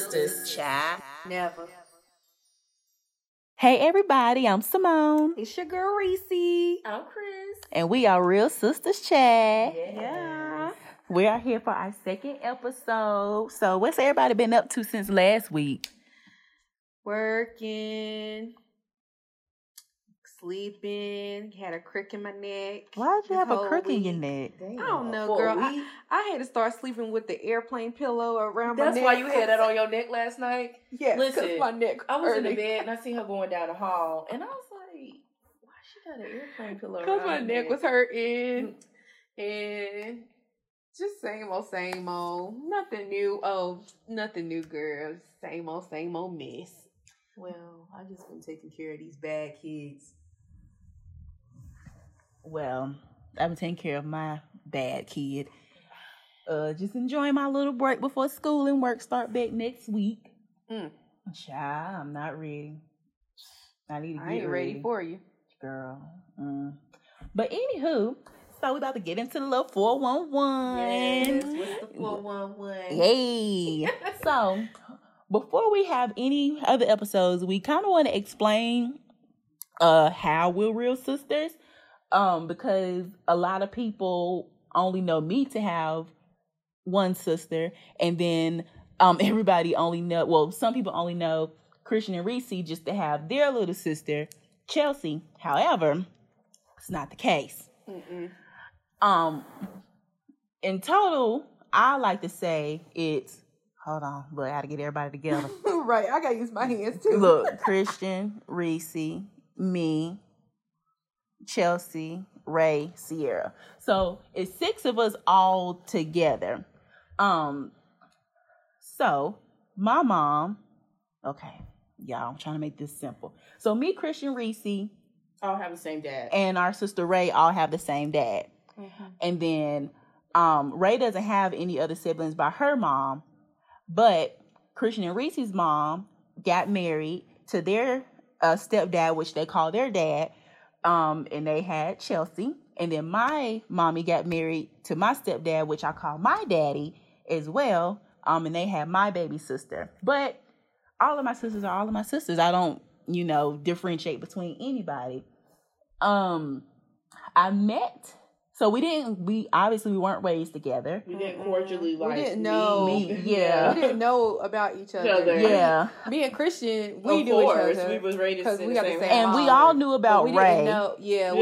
sisters. Child. Never. Hey everybody, I'm Simone. It's your girl Reese. I'm Chris. And we are Real Sisters Chat. Yeah. We are here for our second episode. So what's everybody been up to since last week? Working. Sleeping. Had a crick in my neck. Why'd you have a crick in your neck? Damn. I don't know, girl. I had to start sleeping with the airplane pillow around my neck. That's why you had that on your neck last night? Yeah, listen, my neck I was early. In the bed and I seen her going down the hall. And I was like, why she got an airplane pillow around her? Because my neck was hurting. And just same old. Nothing new. Oh, nothing new, girl. Same old mess. Well, I just been taking care of these bad kids. Well, I've been taking care of my bad kid. Just enjoying my little break before school and work start back next week. Child, I'm not ready. I need to get ready. I ain't ready for you. Girl. But anywho, so we're about to get into the little 411. Yes, what's the 411? Yay. So, before we have any other episodes, we kind of want to explain how we're real sisters. Because a lot of people only know me to have one sister, and then everybody only know, well, some people only know Christian and Reese just to have their little sister, Chelsea. However, it's not the case. In total, I like to say it's, hold on, but I gotta get everybody together. Right, I gotta use my hands too. Look, Christian, Reese, me, Chelsea, Ray, Sierra. So it's six of us all together. So my mom, okay, y'all, I'm trying to make this simple. So me, Christian, Reese, all have the same dad, and our sister Ray all have the same dad. And then Ray doesn't have any other siblings by her mom, but Christian and Reese's mom got married to their stepdad, which they call their dad. And they had Chelsea, and then my mommy got married to my stepdad, which I call my daddy as well. And they had my baby sister. But all of my sisters are all of my sisters. I don't, differentiate between anybody. I met, so we obviously we weren't raised together. We didn't cordially like. We didn't know. We didn't know about each other. Yeah. Me and Christian, we knew each other. We was raised because we got the same and mom. We all knew about Ray. We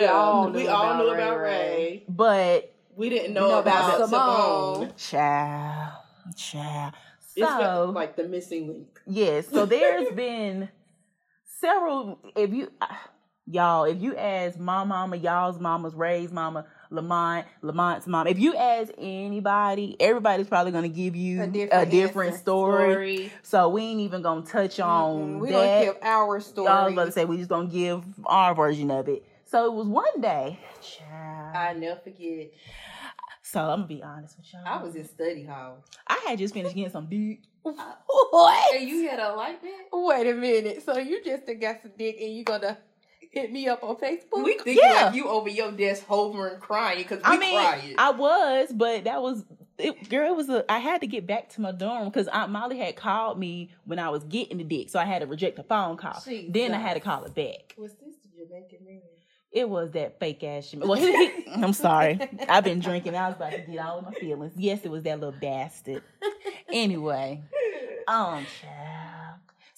all knew about Ray. But we didn't know about Simone. Child. So it's like the missing link. Yes. Yeah, so there's been several. If you ask my mama, y'all's mamas, Ray's mama, Lamont's mom. If you ask anybody, everybody's probably going to give you a different story. So we ain't even going to touch on that. We're going to give our story. I was about to say, we just going to give our version of it. So it was one day. Child. I never forget. So I'm going to be honest with y'all. I was in study hall. I had just finished getting some dick. What? And you had a like that? Wait a minute. So you just got some dick and you going to... hit me up on Facebook. We think like you over your desk hovering crying because crying. I was, but that was it, girl. It was I had to get back to my dorm because Aunt Molly had called me when I was getting the dick, so I had to reject the phone call. Jesus. Then I had to call it back. Was this the Jamaican man? It was that fake ass. I'm sorry. I've been drinking. I was about to get all of my feelings. Yes, it was that little bastard. Anyway, child.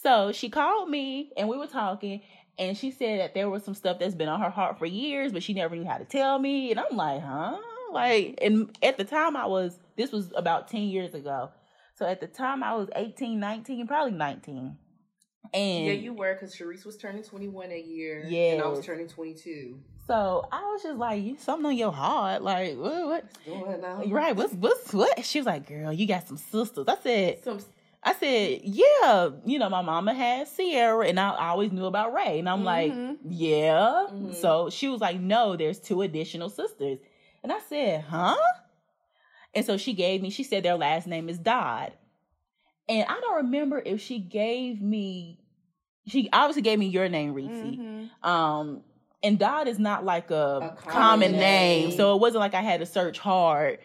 So she called me and we were talking. And she said that there was some stuff that's been on her heart for years, but she never knew how to tell me. And I'm like, huh? And at the time this was about 10 years ago. So at the time I was 18, 19, probably 19. And yeah, you were, because Sharice was turning 21 that year. Yeah. And I was turning 22. So I was just like, something on your heart. Like, what? What's going on? Right. What? She was like, girl, you got some sisters. I said, yeah, my mama had Sierra, and I always knew about Ray. And I'm like, yeah. Mm-hmm. So she was like, no, there's two additional sisters. And I said, huh? And so she said their last name is Dodd. And I don't remember if she obviously gave me your name, Reese. Mm-hmm. And Dodd is not like a common name. So it wasn't like I had to search hard.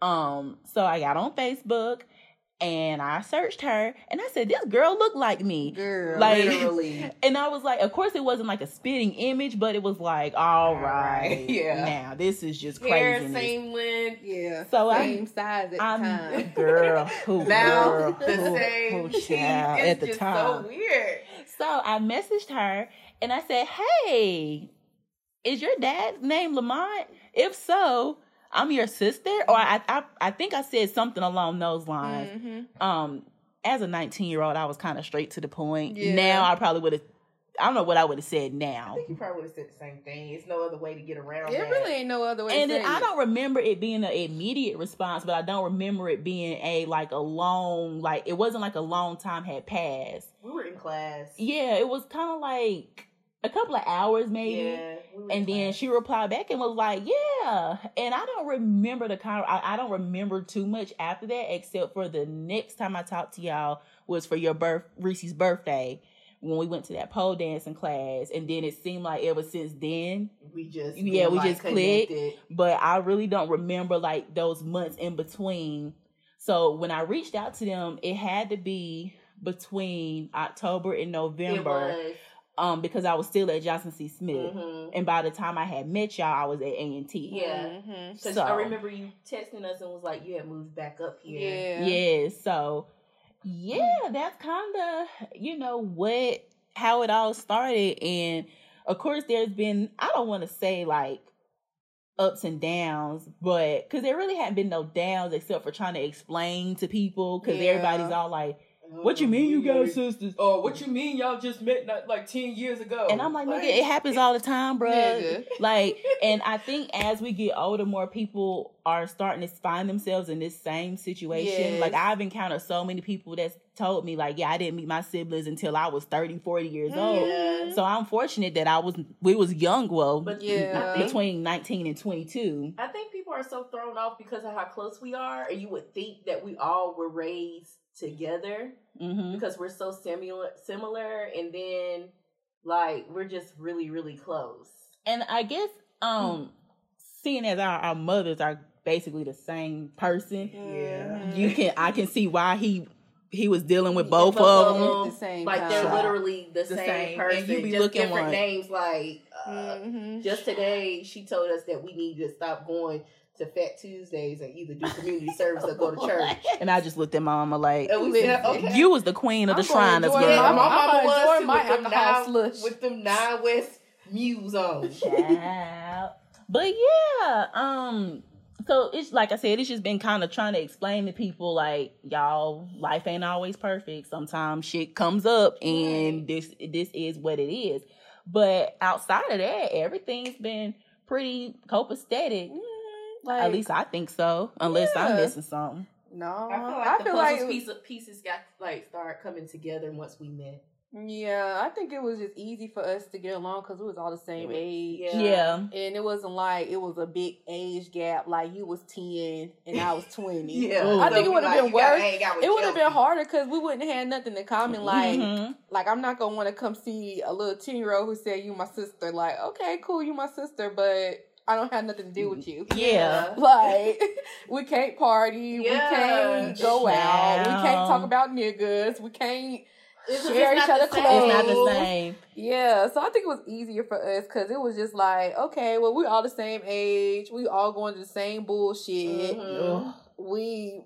So I got on Facebook. And I searched her, and I said, this girl looked like me. Girl, like, literally. And I was like, of course it wasn't like a spitting image, but it was like, all right. Yeah. Now, this is just crazy. Same length. Yeah. So same size at the time. Girl. It's just so weird. So I messaged her, and I said, hey, is your dad's name Lamont? If so, I'm your sister, or I think I said something along those lines. Mm-hmm. As a 19-year-old, I was kind of straight to the point. Yeah. Now I probably would have. I don't know what I would have said now. I think you probably would have said the same thing. It's no other way to get around it. It really ain't no other way. And then I don't remember it being an immediate response, but I don't remember it being a long, it wasn't like a long time had passed. We were in class. Yeah, it was kind of like a couple of hours maybe. Yeah, then she replied back and was like, yeah. And I don't remember I don't remember too much after that, except for the next time I talked to y'all was for your Reese's birthday, when we went to that pole dancing class. And then it seemed like ever since then, we just clicked. But I really don't remember like those months in between. So when I reached out to them, it had to be between October and November. It was. Because I was still at Johnson C. Smith. Mm-hmm. And by the time I had met y'all, I was at A&T. Yeah. Mm-hmm. So I remember you texting us and was like, you had moved back up here. Yeah. Yeah. So, yeah, that's kind of, how it all started. And, of course, there's been, I don't want to say, like, ups and downs, but, because there really hadn't been no downs except for trying to explain to people, because everybody's all like, what you mean you got sisters? Or what you mean y'all just met not, like 10 years ago? And I'm like, nigga, it happens all the time, bro. Nigga. Like, and I think as we get older, more people are starting to find themselves in this same situation. Yes. Like, I've encountered so many people that's told me, like, yeah, I didn't meet my siblings until I was 30, 40 years old. Yeah. So I'm fortunate that we was young, between 19 and 22. I think people are so thrown off because of how close we are, and you would think that we all were raised together, mm-hmm, because we're so similar, and then like we're just really, really close. And I guess seeing as our mothers are basically the same person, yeah, I can see why he was dealing with both of them. The same, like, they're literally the same person. And you be just looking different names. Like mm-hmm, just today, she told us that we need to stop going to Fat Tuesdays and either do community service or go to church. And I just looked at my mama like, you was the queen of the shrine as well. My mama was with them Nine West mules on. But yeah, so it's like I said, it's just been kind of trying to explain to people like, y'all, life ain't always perfect. Sometimes shit comes up, and this is what it is. But outside of that, everything's been pretty copacetic. Mm. Like, at least I think so. Unless I'm missing something. No, I feel like pieces got like started coming together once we met. Yeah, I think it was just easy for us to get along because we was all the same age. Yeah, and it wasn't like it was a big age gap. Like, you was 10 and I was 20. Yeah, ooh. I think it would have been worse. It would have been harder because we wouldn't have had nothing in common. Like, mm-hmm, like, I'm not gonna want to come see a little 10-year-old who said you my sister. Like, okay, cool, you my sister, but I don't have nothing to do with you. Yeah. Like, we can't party. Yeah. We can't go out. We can't talk about niggas. We can't share each other's clothes. It's not the same. Yeah. So I think it was easier for us because it was just like, okay, well, we're all the same age. We all going to the same bullshit. Mm-hmm.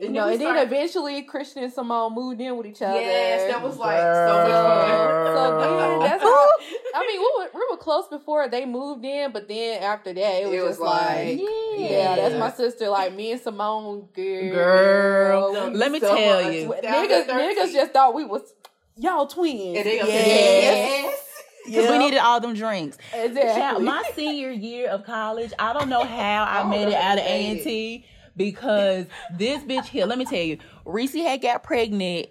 Then eventually Christian and Simone moved in with each other. Yes, that was like so much fun. So then that's how, I mean, we were close before they moved in, but then after that, it was just like, that's my sister. Like, me and Simone, girl. Let me tell you, niggas just thought we was y'all twins. Yes. Because we needed all them drinks. Exactly. Now, my senior year of college, I don't know how I made it out of A&T. Because this bitch here, let me tell you, Reese had got pregnant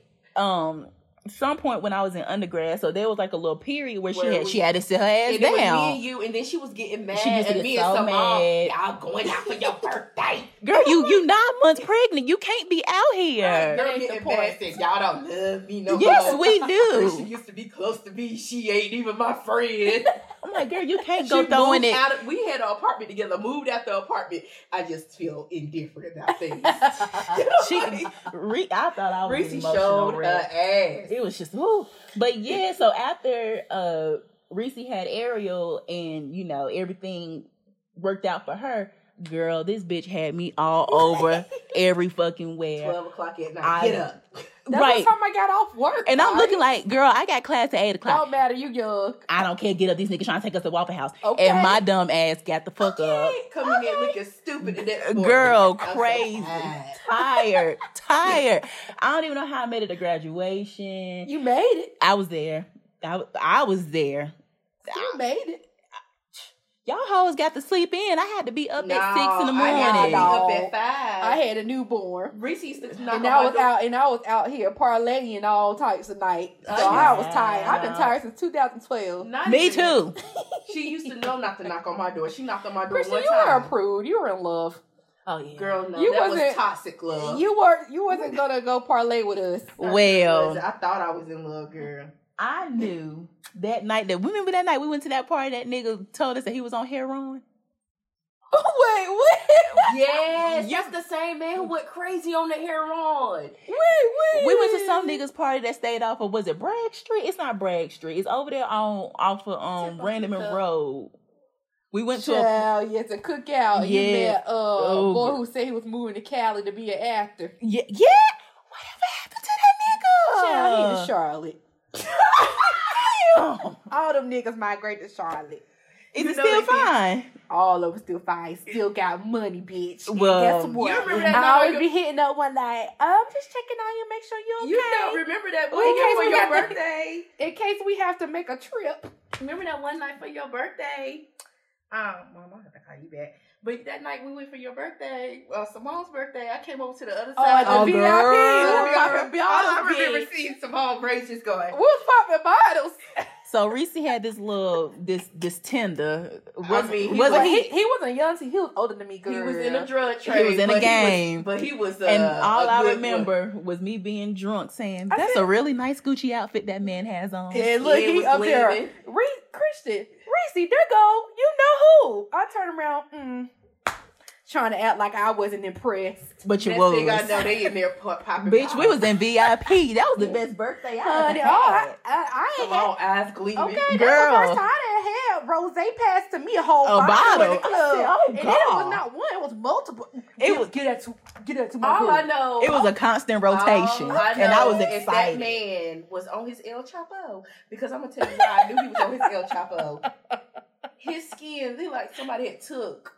some point when I was in undergrad, so there was like a little period where she had to sit her ass down. It was me and you, and then she was getting mad. She used to get me so mad. Y'all going out for your birthday, girl? You 9 months pregnant. You can't be out here. Girl, getting mad said y'all don't love me no more. Yes, we do. She used to be close to me. She ain't even my friend. I'm like, girl, you can't go throwing it. We had an apartment together. Moved out the apartment. I just feel indifferent about things. I thought I was Reese emotional. Showed her ass. It was just, whoo. But yeah, so after Reese had Ariel and, you know, everything worked out for her, girl, this bitch had me all over every fucking where. 12 o'clock at night. Get up. That's right. The time I got off work. And I'm looking like, girl, I got class at 8 o'clock. Don't matter, you young. I don't care. Get up. These niggas trying to take us to Waffle House. Okay. And my dumb ass got the fuck up. Coming in looking stupid in that morning. Girl, crazy. So tired. I don't even know how I made it to graduation. You made it. I was there. I was there. You made it. Y'all hoes got to sleep in. I had to be up at 6 in the morning. I had to be up at 5. I had a newborn. Reese used to knock on my door. I was out here parlaying all types of nights. So I was tired. I've been tired since 2012. Me too. She used to know not to knock on my door. She knocked on my door one time. You were a prude. You were in love. Oh yeah, girl, no, that was toxic love. You wasn't gonna go parlay with us. Well, I thought I was in love, girl. I knew that night that we went to that party that nigga told us that he was on heroin. Wait. Yes, that's the same man who went crazy on the heroin. Wait. We went to some nigga's party that stayed off of, was it Bragg Street? It's not Bragg Street. It's over there off of Random and Road. We went to a cookout. Yeah. You met a boy who said he was moving to Cali to be an actor. Yeah. Whatever happened to that nigga? Child, he to Charlotte. All them niggas migrated to Charlotte. Is it still fine? All of us still fine. Still got money, bitch. Well, guess what? You remember that I always be hitting up one like, I'm just checking on you, make sure you're okay. Remember that one night for your birthday. In case we have to make a trip. Remember that one night for your birthday? Mom, I have to call you back. But that night we went for your birthday, Simone's birthday, I came over to the other side of the VIP. I remember seeing Simone Brace just going, we're popping bottles. So Reese had this little, this Tinder. He wasn't young, he was older than me, girl. He was in a drug trade. He was in a game. And all I remember was me being drunk saying, that's a really nice Gucci outfit that man has on. And look, he up there. Christian. Reese, there go, you know who. I turn around, trying to act like I wasn't impressed. But you was. I know they in there popping. Bitch, we was in VIP. That was the best birthday I ever had. I ain't had. Come on, eyes gleaming. Okay, girl. That was the first time I had rosé passed to me a whole bottle in the club. Said, oh, God. And it was not one, it was multiple. It was get that to my all hood. I know. It was a constant rotation. And I was excited. That man was on his El Chapo, because I'm gonna tell you why I knew he was on his El Chapo. His skin looked like somebody had took.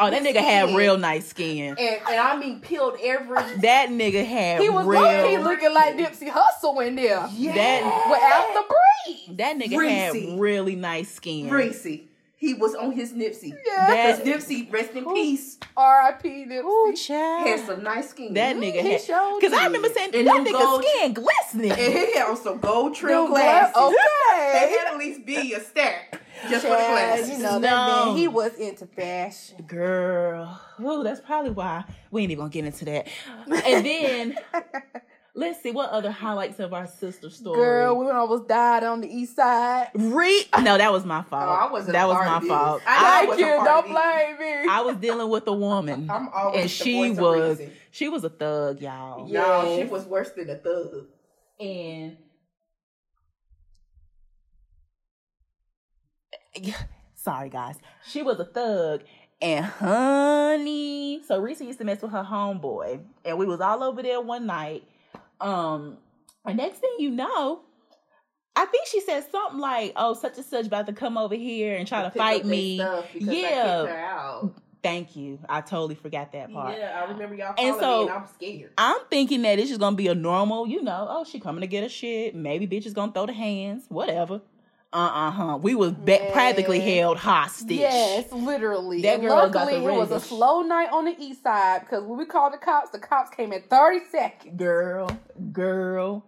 Oh, that nigga had real nice skin. And I mean peeled every... That nigga had real... He was low-key looking like Nipsey Hussle in there. Yeah. Without the breeze. That nigga had really nice skin. Reesey. He was on his Nipsey. Yeah. Because Nipsey, rest in peace. R.I.P. Nipsey. Ooh, child. Had some nice skin. That nigga had... Because I remember saying, that nigga's skin glistening. And he had on some gold trim glasses. Okay. They had at least be a stack. Just for the class. You know, that man, he was into fashion. Girl. Ooh, that's probably why we ain't even gonna get into that. And then, let's see, what other highlights of our sister story? Girl, we almost died on the east side. No, that was my fault. Oh, that was my fault. Thank you. Don't blame me. I was dealing with a woman. I'm always and she was a thug, y'all. Yeah, she was worse than a thug. And... sorry guys, she was a thug, and honey, so Reese used to mess with her homeboy, and we was all over there one night, and next thing you know, I think she said something like, oh, such and such about to come over here and try to fight me. I kicked her out. Thank you. I totally forgot that part. Yeah, I remember y'all calling me and I'm scared. I'm thinking that it's just gonna be a normal, you know, oh, she coming to get her shit, maybe bitch is gonna throw the hands, whatever. We was practically held hostage. Yes, literally. That girl luckily, it was a slow night on the east side, because when we called the cops came in 30 seconds. Girl.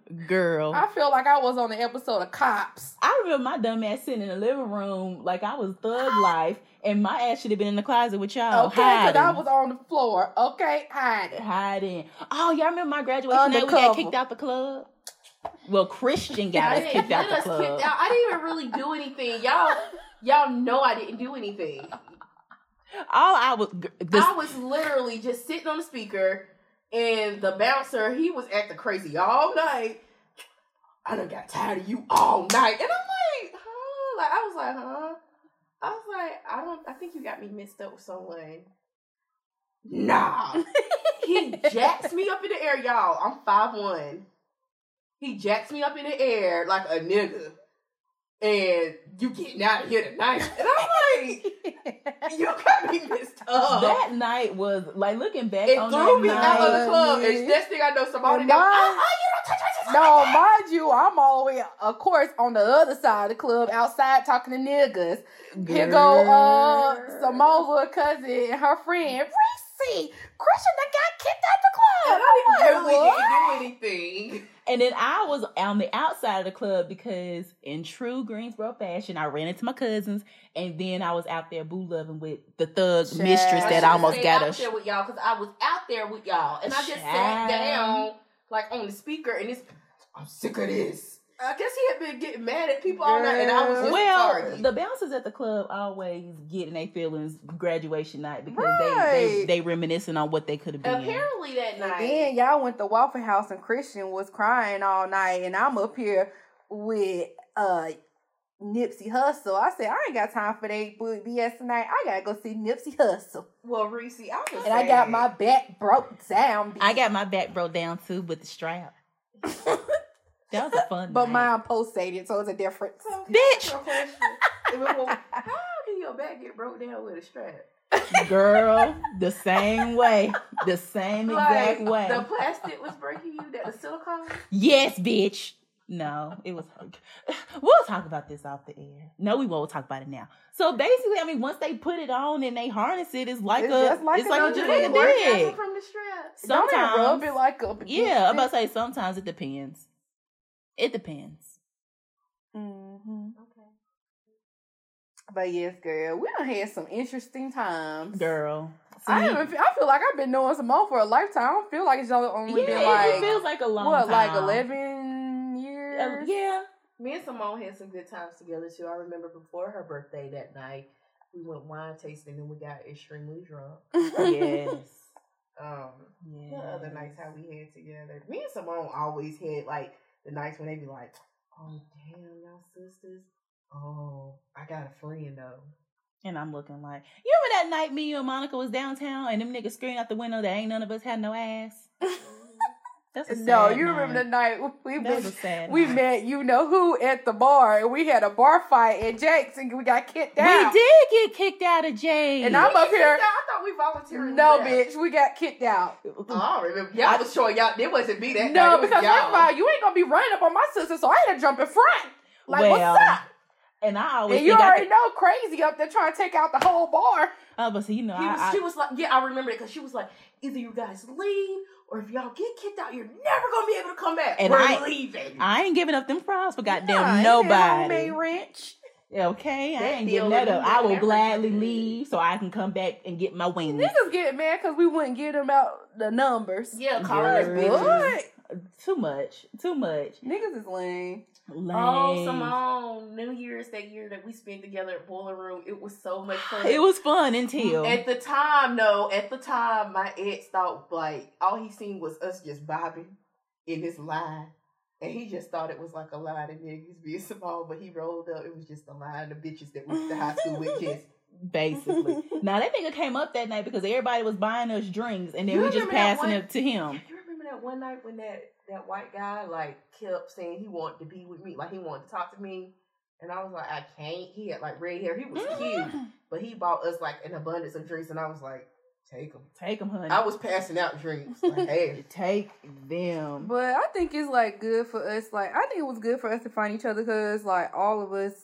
I feel like I was on an episode of Cops. I remember my dumb ass sitting in the living room like I was thug life, and my ass should have been in the closet with y'all. Okay, because I was on the floor. Okay, hiding. Oh, y'all remember my graduation night? We got kicked out the club. Well, Christian got us kicked out the club. I didn't even really do anything. Y'all know I didn't do anything. I was literally just sitting on the speaker, and the bouncer, he was acting crazy all night. I done got tired of you all night, and I'm like, huh? Like I was like, huh? I was like, I think you got me mixed up with someone. Nah, he jacks me up in the air, y'all. I'm 5'1". He jacks me up in the air like a nigga, and you getting out of here tonight. And I'm like, you got me messed up. That night was, like, looking back on that night. It threw me out of the club. And next thing I know, somebody was mind you, I'm all the way, of course, on the other side of the club, outside talking to niggas. Girl. Here go Simone's little cousin and her friend, Reese, Christian, that got kicked out the club. I didn't do anything. And then I was on the outside of the club because, in true Greensboro fashion, I ran into my cousins, and then I was out there boo loving with the thug mistress that almost got us. I was out there with y'all, and I just sat down like on the speaker, and I'm sick of this. I guess he had been getting mad at people all night, and I was just sorry. The bouncers at the club always getting their feelings graduation night because they reminiscing on what they could have been. Apparently that night. And then y'all went to Waffle House, and Christian was crying all night, and I'm up here with Nipsey Hussle. I said, I ain't got time for that BS tonight. I gotta go see Nipsey Hussle. Well, Reese, I was sad. I got my back broke down. I got my back broke down, too, with the strap. That was a fun But night. Mine postdated, so it's a difference. Okay, bitch! How can your back get broke down with a strap? Girl, the same way. The same exact way. The plastic was breaking you, that the silicone? Yes, bitch. No, it was... We'll talk about this off the air. No, we won't. We'll talk about it now. So basically, I mean, once they put it on and they harness it, it's like a Jamaican dick. From the strap. Sometimes... Don't they rub it like a... Yeah, I'm about to say, sometimes it depends. It depends. Mm-hmm. Okay. But yes, girl, we done had some interesting times. Girl. See, I feel like I've been knowing Simone for a lifetime. I don't feel like it's only been like... it feels like a long time. What, like 11 years? Yeah. Me and Simone had some good times together, too. I remember before her birthday that night, we went wine tasting and we got extremely drunk. Yes. The other nights how we had together. Me and Simone always had, like... the nights when they be like, oh, damn, y'all sisters. Oh, I got a friend, though. And I'm looking like, you remember that night me, you, and Monica was downtown and them niggas screamed out the window that ain't none of us had no ass? That's a sad night. No, you remember the night we met you-know-who at the bar, and we had a bar fight at Jake's, and we got kicked out. We did get kicked out of Jake's. And I'm up here. We volunteered. No, bitch, we got kicked out. Oh, I don't remember. Y'all was showing y'all. It wasn't me that night. No, because like, you ain't gonna be running up on my sister, so I had to jump in front. Like, what's up? And you already know, crazy up there trying to take out the whole bar. But so she was like, yeah, I remember it because she was like, either you guys leave or if y'all get kicked out, you're never gonna be able to come back. And we're leaving. I ain't giving up them fries for goddamn nobody. Ranch. Okay, I ain't giving that up. I will gladly leave so I can come back and get my wings. Niggas get mad because we wouldn't give them out the numbers. Yeah, call us bitches. Too much. Niggas is lame. Oh, Simone, New Year's that year that we spent together at Boiler Room, it was so much fun. It was fun until... At the time, my ex thought, like, all he seen was us just bobbing in this line. And he just thought it was like a line of niggas being small, but he rolled up. It was just a line of bitches that went to high school with kids. Basically. Now, that nigga came up that night because everybody was buying us drinks, and then we just passing it to him. You remember that one night when that white guy, like, kept saying he wanted to be with me, like, he wanted to talk to me? And I was like, I can't. He had, like, red hair. He was cute. But he bought us, like, an abundance of drinks, and I was like, Take them. Take them, honey. I was passing out drinks. Like, hey. Take them. But I think it's, like, good for us. Like, I think it was good for us to find each other because, like, all of us.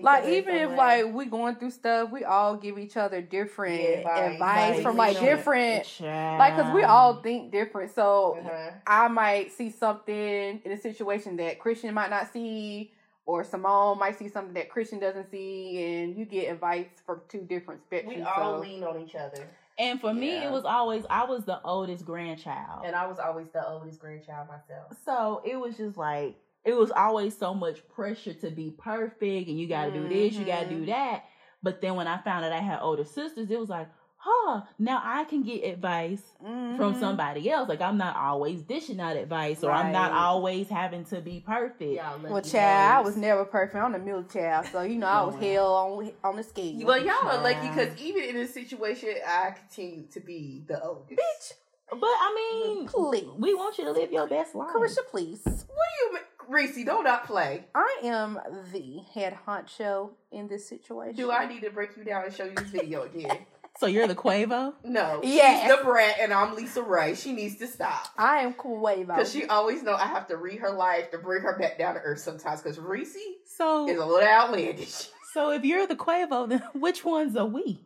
Like, even if, like, we going through stuff, we all give each other different advice from, like, different. Like, because we all think different. So, I might see something in a situation that Christian might not see. Or Simone might see something that Christian doesn't see, and you get advice from two different spectrums. We all lean on each other. And for me, it was always, I was the oldest grandchild. And I was always the oldest grandchild myself. So it was just like, it was always so much pressure to be perfect, and you gotta do this, you gotta do that. But then when I found out I had older sisters, it was like, huh, now I can get advice from somebody else. Like, I'm not always dishing out advice, or I'm not always having to be perfect. Well, child, I was never perfect. I'm the middle child, so, you know, I was hell on the scale. Well, y'all are lucky, because even in this situation, I continue to be the oldest. Bitch. But, I mean, please. We want you to live your best life. Carisha, please. What do you mean? Reese, don't not play. I am the head honcho in this situation. Do I need to break you down and show you this video again? So you're the Quavo? No. Yes. She's the Brat, and I'm Lisa Ray. She needs to stop. I am Quavo. Because she always know I have to read her life to bring her back down to earth sometimes, because Reese is a little outlandish. So if you're the Quavo, then which ones are we?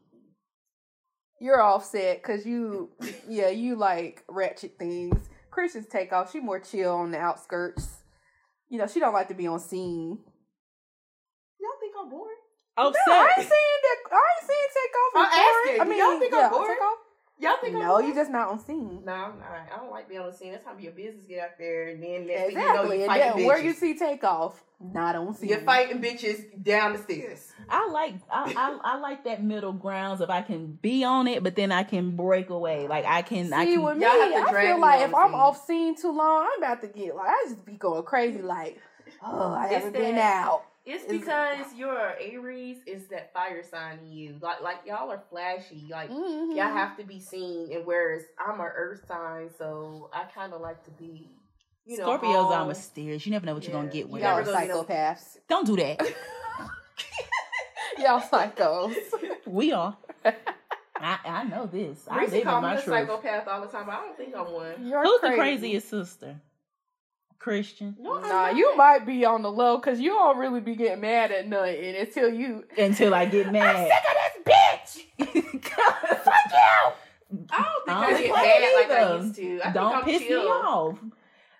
You're offset, because you like ratchet things. Christian's take off. She more chill on the outskirts. You know, she don't like to be on scene. Y'all think I'm bored? Upset. No, I ain't saying take off. I'm asking. I mean, y'all think I'm bored? Y'all think I'm bored? No, you're just not on scene. No, I'm not. I don't like being on scene. That's how your business get out there. And then next thing you know, you're fighting bitches. Where you see takeoff, not on scene. You're fighting bitches down the stairs. I like that middle grounds. If I can be on it, but then I can break away. Like, I can. With me, I feel like if I'm off scene too long, I'm about to get, like, I just be going crazy. Like, I haven't been out. It's because you're Aries. It's that fire sign in you. Like y'all are flashy. Like y'all have to be seen. And whereas I'm an earth sign, so I kind of like to be. You know, Scorpios are mysterious. You never know what you're gonna get with. Y'all are psychopaths. Don't do that. Y'all psychos. We are. I know this. Reese calls me a psychopath all the time. But I don't think I'm one. Who's the craziest sister? Christian. You might be on the low, because you don't really be getting mad at nothing until I get mad. I'm sick of this bitch. Fuck you. I don't think I get mad either. Like I used to. Don't piss me off.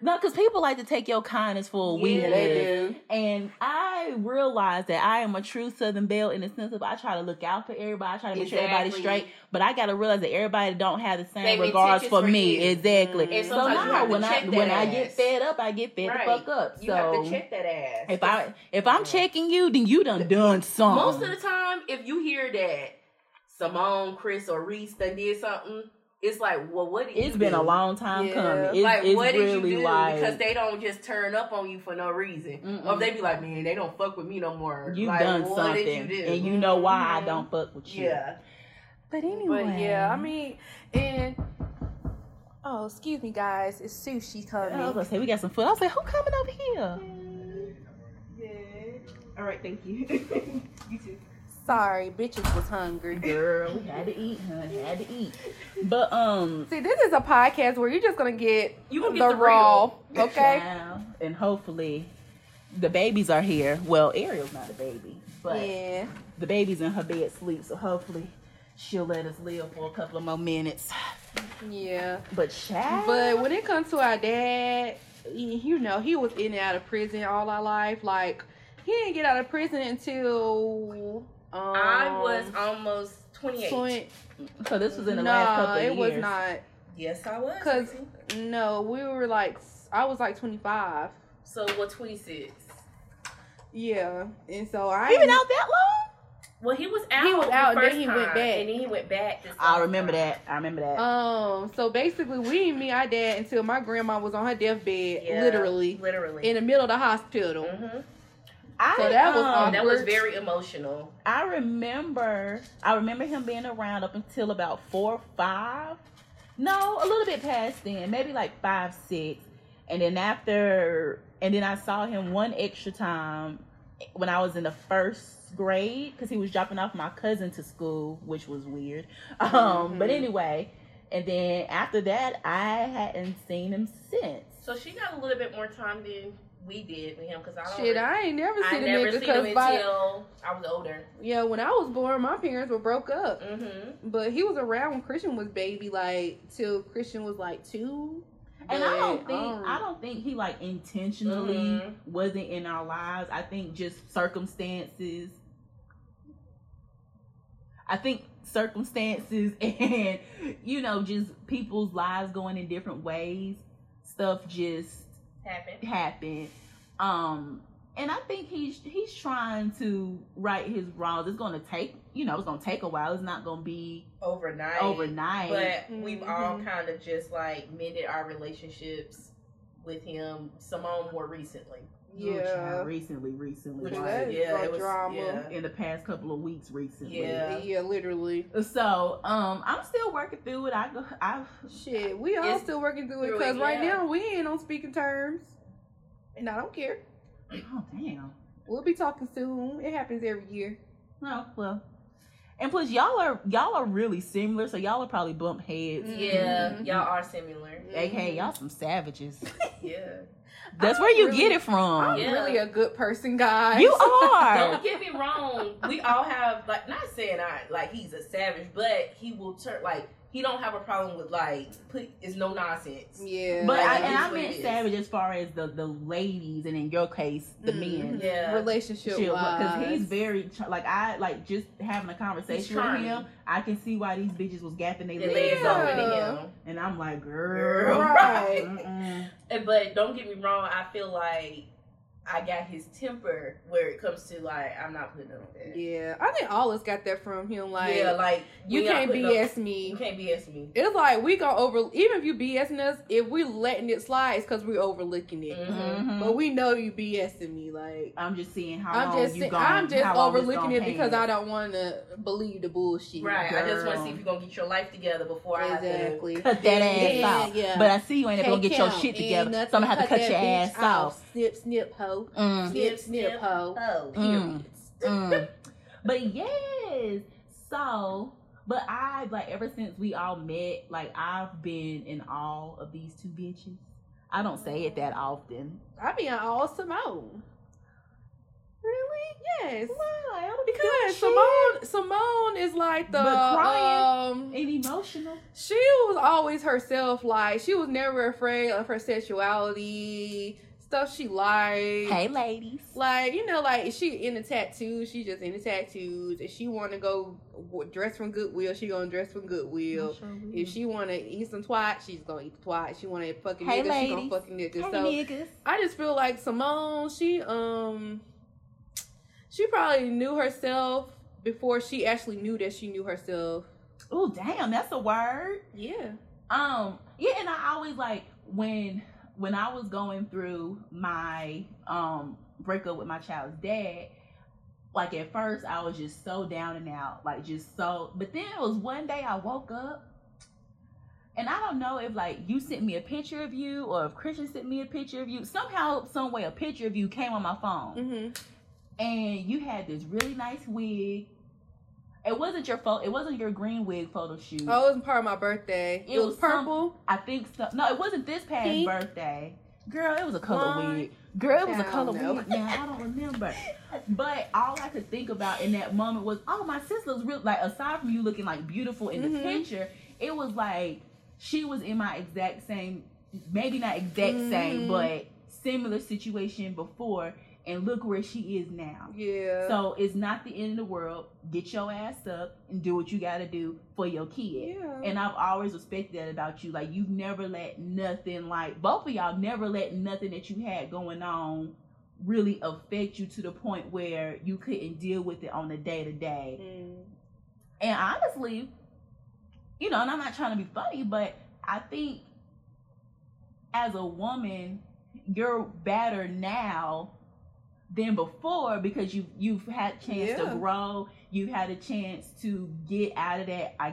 No, because people like to take your kindness for a weakness. They do. And I realize that I am a true Southern Belle in the sense of I try to look out for everybody. I try to make sure everybody's straight. But I got to realize that everybody don't have the same regards for me. Exactly. Mm-hmm. So now when I get fed up, I get fed the fuck up. So you have to check that ass. If I'm checking you, then you done something. Most of the time, if you hear that Simone, Chris, or Reese done did something, it's like, well, what did you do? It's been a long time coming. It's what did really you do? Like, because they don't just turn up on you for no reason. Mm-mm. Or they be like, man, they don't fuck with me no more. You've like, done something. Did you do? And you know why I don't fuck with you. Yeah. But anyway. But yeah, I mean, and... Oh, excuse me, guys. It's sushi coming. I was going to say, we got some food. I was like, who coming over here? Yeah. All right, thank you. You too. Sorry, bitches was hungry. Girl, we had to eat, honey. Had to eat. But, see, this is a podcast where you're just going to get the raw, okay? Now, and hopefully the babies are here. Well, Ariel's not a baby, but the baby's in her bed sleep, so hopefully she'll let us live for a couple of more minutes. Yeah. But, child. But when it comes to our dad, you know, he was in and out of prison all our life. Like, he didn't get out of prison until... I was almost 28. So this was in the last couple of years. No, it was not. Yes, I was. Cause no, we were like, I was like 25. So what, 26? Yeah, and so I even out that long. Well, he was out. He was out, the first then he time, went back, and then he went back. I remember that. So basically, we didn't meet our dad until my grandma was on her deathbed, literally, in the middle of the hospital. Mm-hmm. That was very emotional. I remember him being around up until about 4 or 5. No, a little bit past then, maybe like 5, 6. And then I saw him one extra time when I was in the first grade, because he was dropping off my cousin to school, which was weird. But anyway, and then after that, I hadn't seen him since. So she got a little bit more time than we did with him, because I don't. Shit, I ain't never seen him until I was older. Yeah, when I was born, my parents were broke up. Mm-hmm. But he was around when Christian was baby, like till Christian was like 2. And I don't think he like intentionally wasn't in our lives. I think just circumstances. And, you know, just people's lives going in different ways. Stuff just happened. And I think he's trying to right his wrongs. It's going to take, you know, it's going to take a while. It's not going to be overnight. But we've all kind of just like mended our relationships with him. Simone more recently. Yeah, recently. Like, yeah, it was drama in the past couple of weeks. Yeah, literally. So, I'm still working through it. We all still working through it because right now we ain't on speaking terms, and I don't care. Oh damn, we'll be talking soon. It happens every year. Oh well, and plus y'all are really similar, so y'all are probably bump heads. Yeah, y'all are similar. AKA y'all some savages. Yeah. That's where you get it from. I'm really a good person, guys. You are. Don't get me wrong. We all have, like, not saying he's a savage, but he will turn, like, he don't have a problem with, like, it's no nonsense. Yeah. But, I meant savage as far as the ladies, and in your case, the men. Yeah. Relationship-wise. Because he's very, just having a conversation with him, I can see why these bitches was gapping their legs over to him. And I'm like, girl. Right. But don't get me wrong, I feel like I got his temper where it comes to, like, I'm not putting up with that. Yeah, I think all us got that from him. Like, yeah, like you can't BS me. You can't BS me. It's like we go over. Even if you BSing us, if we letting it slide, it's because we overlooking it. Mm-hmm. But we know you BSing me. Like, I'm just seeing how I'm just overlooking it because I don't want to believe the bullshit. Right. Girl. I just want to see if you're gonna get your life together before I cut that ass off. Yeah. But I see you ain't gonna get your shit together, so I'm gonna have to cut your ass off. Snip, snip, hoe. Snip, ho. But yes, but I ever since we all met, like I've been in awe of these two bitches. I don't say it that often. I be in awe of Simone. Really? Yes. Why? Because Simone is like the crying and emotional. She was always herself. Like she was never afraid of her sexuality. Stuff she likes. Hey, ladies. Like, you know, like, she into tattoos. She just into tattoos. If she want to go dress from Goodwill, she going to dress from Goodwill. Sure if she want to eat some twat, she's going to eat twat. She want to fucking niggas, ladies. She going to fucking niggas. Hey, so, niggas. I just feel like Simone, she probably knew herself before she actually knew that she knew herself. Oh, damn, that's a word. Yeah. Yeah, and I always, like, when I was going through my breakup with my child's dad, like at first I was just so down and out, but then it was one day I woke up and I don't know if like you sent me a picture of you or if Christian sent me a picture of you, somehow, some way a picture of you came on my phone and you had this really nice wig. It wasn't your green wig photo shoot. Oh, it was part of my birthday. It was purple. I think so. No, it wasn't this past birthday. Girl, it was a color wig. Girl, it was a color wig. Now I don't remember. But all I could think about in that moment was, oh, my sister's real. Like aside from you looking like beautiful in the picture, it was like she was in my exact same, maybe not exact same, but similar situation before. And look where she is now. Yeah. So it's not the end of the world. Get your ass up and do what you gotta do for your kid. Yeah. And I've always respected that about you. Like you've never let nothing both of y'all never let nothing that you had going on really affect you to the point where you couldn't deal with it on a day to day. And honestly, you know, and I'm not trying to be funny, but I think as a woman, you're better now than before because you've had a chance to grow. You've had a chance to get out of that I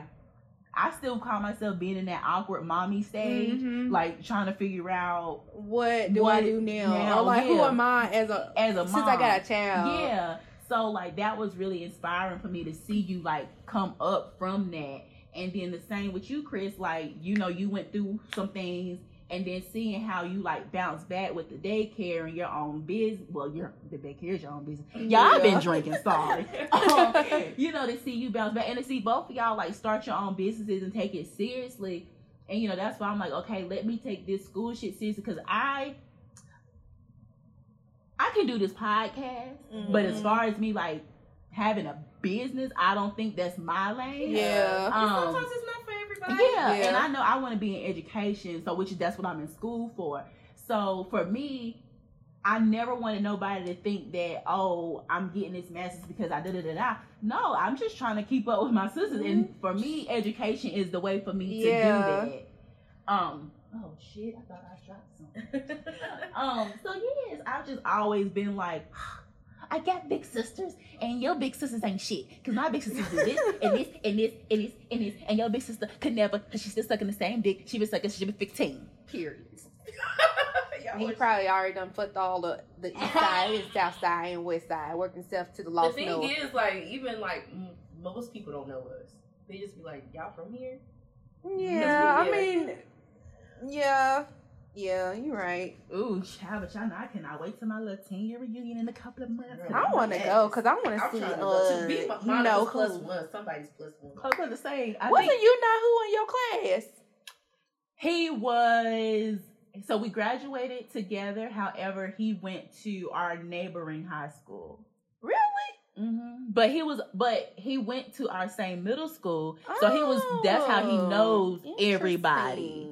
I still call myself being in that awkward mommy stage, like trying to figure out what do I do now? Or like who am I as a mom since I got a child? Yeah. So like that was really inspiring for me to see you like come up from that. And then the same with you, Chris, like, you know, you went through some things and then seeing how you like bounce back with the daycare and your own business. Well, the daycare is your own business. Y'all been drinking, sorry. You know, to see you bounce back and to see both of y'all like start your own businesses and take it seriously. And, you know, that's why I'm like, okay, let me take this school shit seriously because I can do this podcast, but as far as me like having a business, I don't think that's my lane. Yeah. Sometimes it's not for everybody. Yeah. And I know I want to be in education, so that's what I'm in school for. So for me, I never wanted nobody to think that, oh, I'm getting this master's because I da-da-da-da. No, I'm just trying to keep up with my sisters. And for me, education is the way for me to do that. Oh shit, I thought I dropped something. So yes, I've just always been like, I got big sisters and your big sisters ain't shit. Cause my big sisters do this and this and this and this and this and your big sister could never cause she's still sucking the same dick she been sucking, she should be 15. Period. He probably already done flipped all the east side and south side and west side, worked himself to the lost. The thing is, like, even like most people don't know us. They just be like, y'all from here? Yeah, I mean, yeah, you're right. Ooh, child, but y'all know I cannot wait till my little 10-year reunion in a couple of months. I want to go because I want to see. You know, plus one, somebody's plus one. I was going to say, wasn't you not who in your class? He was. So we graduated together. However, he went to our neighboring high school. Really? Mm-hmm. But he went to our same middle school. Oh, so he was. That's how he knows everybody. Girl.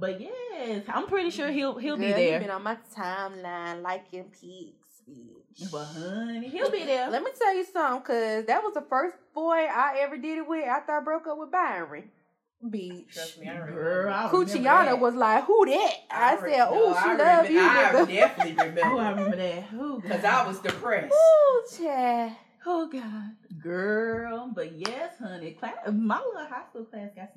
But yes, I'm pretty sure he'll be there. He's been on my timeline liking pics, bitch. But honey, he'll be there. Let me tell you something, cause that was the first boy I ever did it with after I broke up with Byron. Bitch. Trust me, I remember. Cucciana was like, who that? I said, ooh, she love you. I definitely remember. I remember that. Who? Because I was depressed. Ooh, child. Oh, God. Girl. But yes, honey. My little high school class got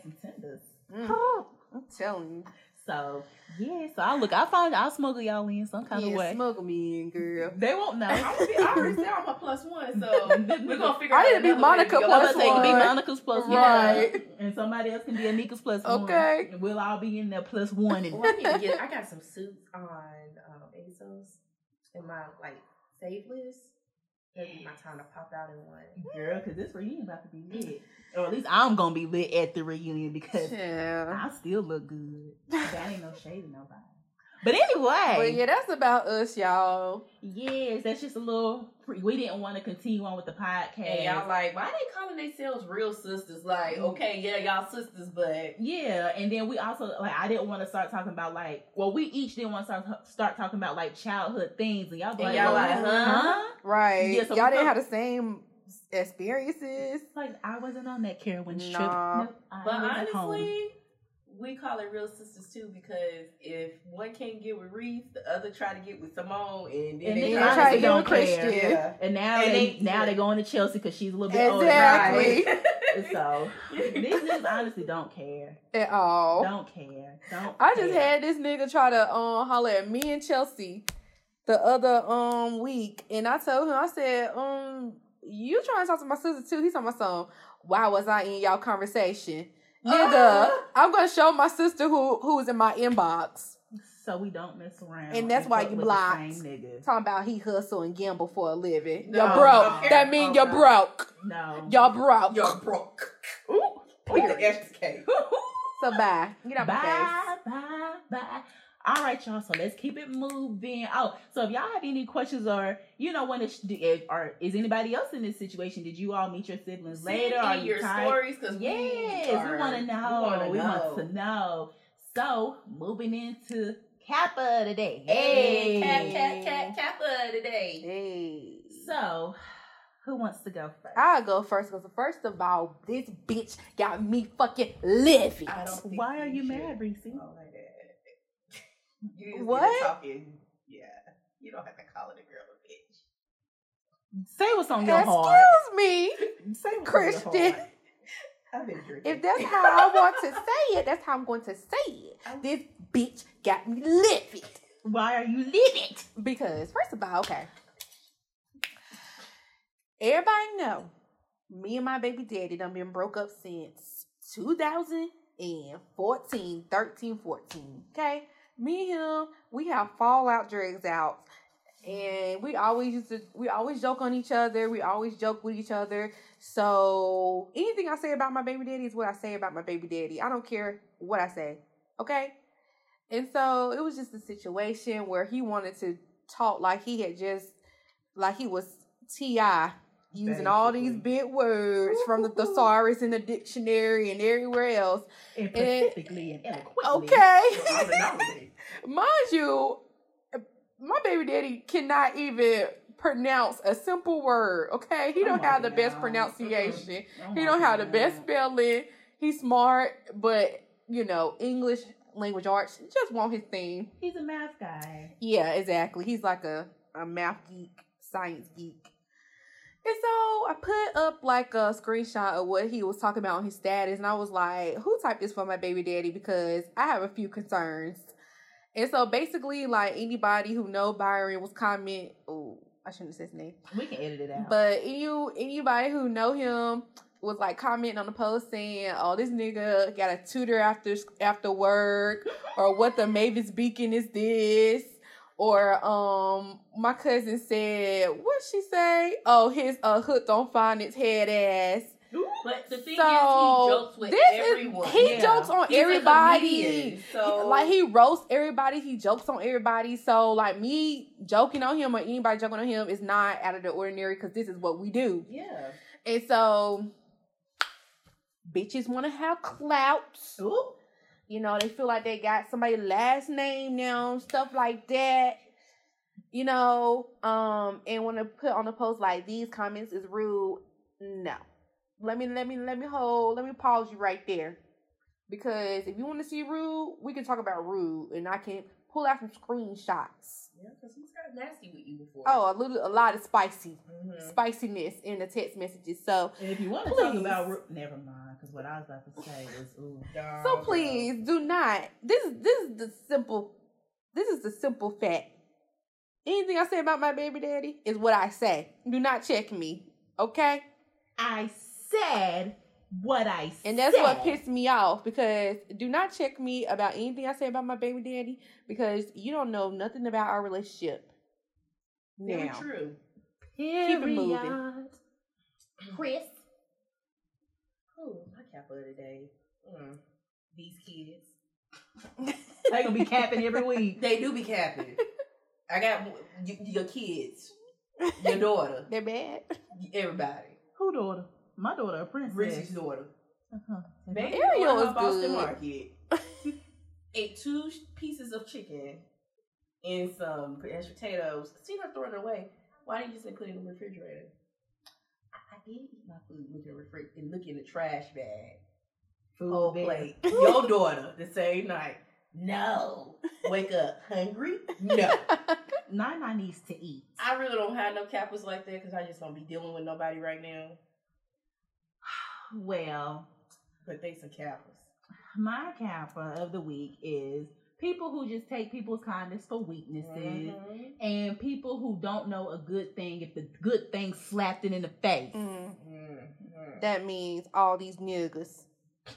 some tenders. Oh, I'm telling you. So, yeah. So, I'll smuggle y'all in some kind of way. Smuggle me in, girl. They won't know. I already said I'm a plus one, so we're going to figure out. I need to be Monica plus one. I can be Monica's plus one. Right. And somebody else can be Anika's plus one. Okay. And we'll all be in there plus one. And I got some suits on ASOS in my, like, save list. That'd be my time to pop out in one. Girl, because this reunion about to be lit. Or at least I'm going to be lit at the reunion because I still look good. That ain't no shade to nobody. But anyway. But yeah, that's about us, y'all. Yes, that's just a little... We didn't want to continue on with the podcast. And y'all like, why they calling themselves real sisters? Like, okay, yeah, y'all sisters, but... Yeah, and then we also... Like, I didn't want to start talking about, like... Well, we each didn't want to start talking about, like, childhood things. And y'all like, huh? Right. Yeah, so y'all didn't have the same... experiences. Like, I wasn't on that Carowinds trip. Nope, but honestly, we call it real sisters too because if one can't get with Reese, the other try to get with Simone, and then they try to get with Christian. Yeah. And now they're going to Chelsea because she's a little bit older. Exactly. So these niggas honestly don't care at all. I just had this nigga try to holler at me and Chelsea the other week, and I told him, I said, you trying to talk to my sister too? He's on my son. Why was I in y'all conversation, nigga? I'm gonna show my sister who was in my inbox. So we don't mess around, and that's why you blocked. Talking about he hustle and gamble for a living. No, you're broke. No, that means you're broke. No, y'all broke. You're broke. Ooh, period. So bye. Get out my face. Bye. All right, y'all. So let's keep it moving. Oh, so if y'all have any questions or, you know, is anybody else in this situation? Did you all meet your siblings later? Or your stories? We want to know. We want to know. So moving into Kappa today. Hey. Kappa today. Hey. So who wants to go first? I'll go first because first of all, this bitch got me fucking living. Why are you mad, Reese? What? Yeah, you don't have to call it a girl a bitch. Say what's on your heart. Excuse me, Christian. I've been drinking. If that's how I want to say it, that's how I'm going to say it. This bitch got me livid. Why are you livid? Because, first of all, okay. Everybody know, me and my baby daddy done been broke up since 2014, 13, 14, okay? Me and him, we have fallout drags out. And we always joke on each other. We always joke with each other. So anything I say about my baby daddy is what I say about my baby daddy. I don't care what I say. Okay? And so it was just a situation where he wanted to talk like he had just, like he was T.I. using all these big words from the thesaurus and the dictionary and everywhere else. And specifically and eloquently. Okay. Mind you, my baby daddy cannot even pronounce a simple word, okay? He don't have the best pronunciation. He don't have the best spelling. He's smart, but, you know, English language arts just want his thing. He's a math guy. Yeah, exactly. He's like a math geek, science geek. And so I put up like a screenshot of what he was talking about on his status, and I was like, who typed this for my baby daddy? Because I have a few concerns. And so basically, like, anybody who know Byron was comment. Oh, I shouldn't have said his name. We can edit it out. But anybody who know him was like commenting on the post saying, "Oh, this nigga got a tutor after work," or "What the Mavis Beacon is this?" Or my cousin said, "What she say? Oh, his hooked on finance head ass." But the thing is, he jokes with everyone. He jokes on everybody. Like, he roasts everybody. He jokes on everybody. So, like, me joking on him or anybody joking on him is not out of the ordinary because this is what we do. Yeah. And so, bitches want to have clout. Ooh. You know, they feel like they got somebody's last name now, stuff like that. You know, and want to put on a post like, "These comments is rude." No. Let me pause you right there. Because if you want to see rude, we can talk about rude, and I can pull out some screenshots. Yeah, because he's got nasty with you before. Oh, a lot of spiciness in the text messages. So, and if you want to talk about rude, never mind, because what I was about to say was ooh, darn. So please do not. This is the simple fact. Anything I say about my baby daddy is what I say. Do not check me, okay? I said what I said. And that's what pissed me off, because do not check me about anything I say about my baby daddy, because you don't know nothing about our relationship. Very true. Period. Keep it moving. Chris. Oh, my cap of the day. These kids. They gonna be capping every week. They do be capping. I got your kids. Your daughter. They're bad. Everybody. Who daughter? My daughter, a princess. Richie's daughter. Uh-huh. Mario was Boston Market. Ate 2 pieces of chicken and some mashed potatoes. See, not throwing it away. Why didn't you just put it in the refrigerator? I did eat my food looking refrigerator and look in the trash bag. Whole plate. Your daughter the same night. No. Wake up hungry? No. Nana needs to eat. I really don't have no cappers like that because I just don't be dealing with nobody right now. Well, but they some cappers. My capper of the week is people who just take people's kindness for weaknesses, mm-hmm. and people who don't know a good thing if the good thing slapped it in the face. Mm-hmm. Mm-hmm. That means all these niggas,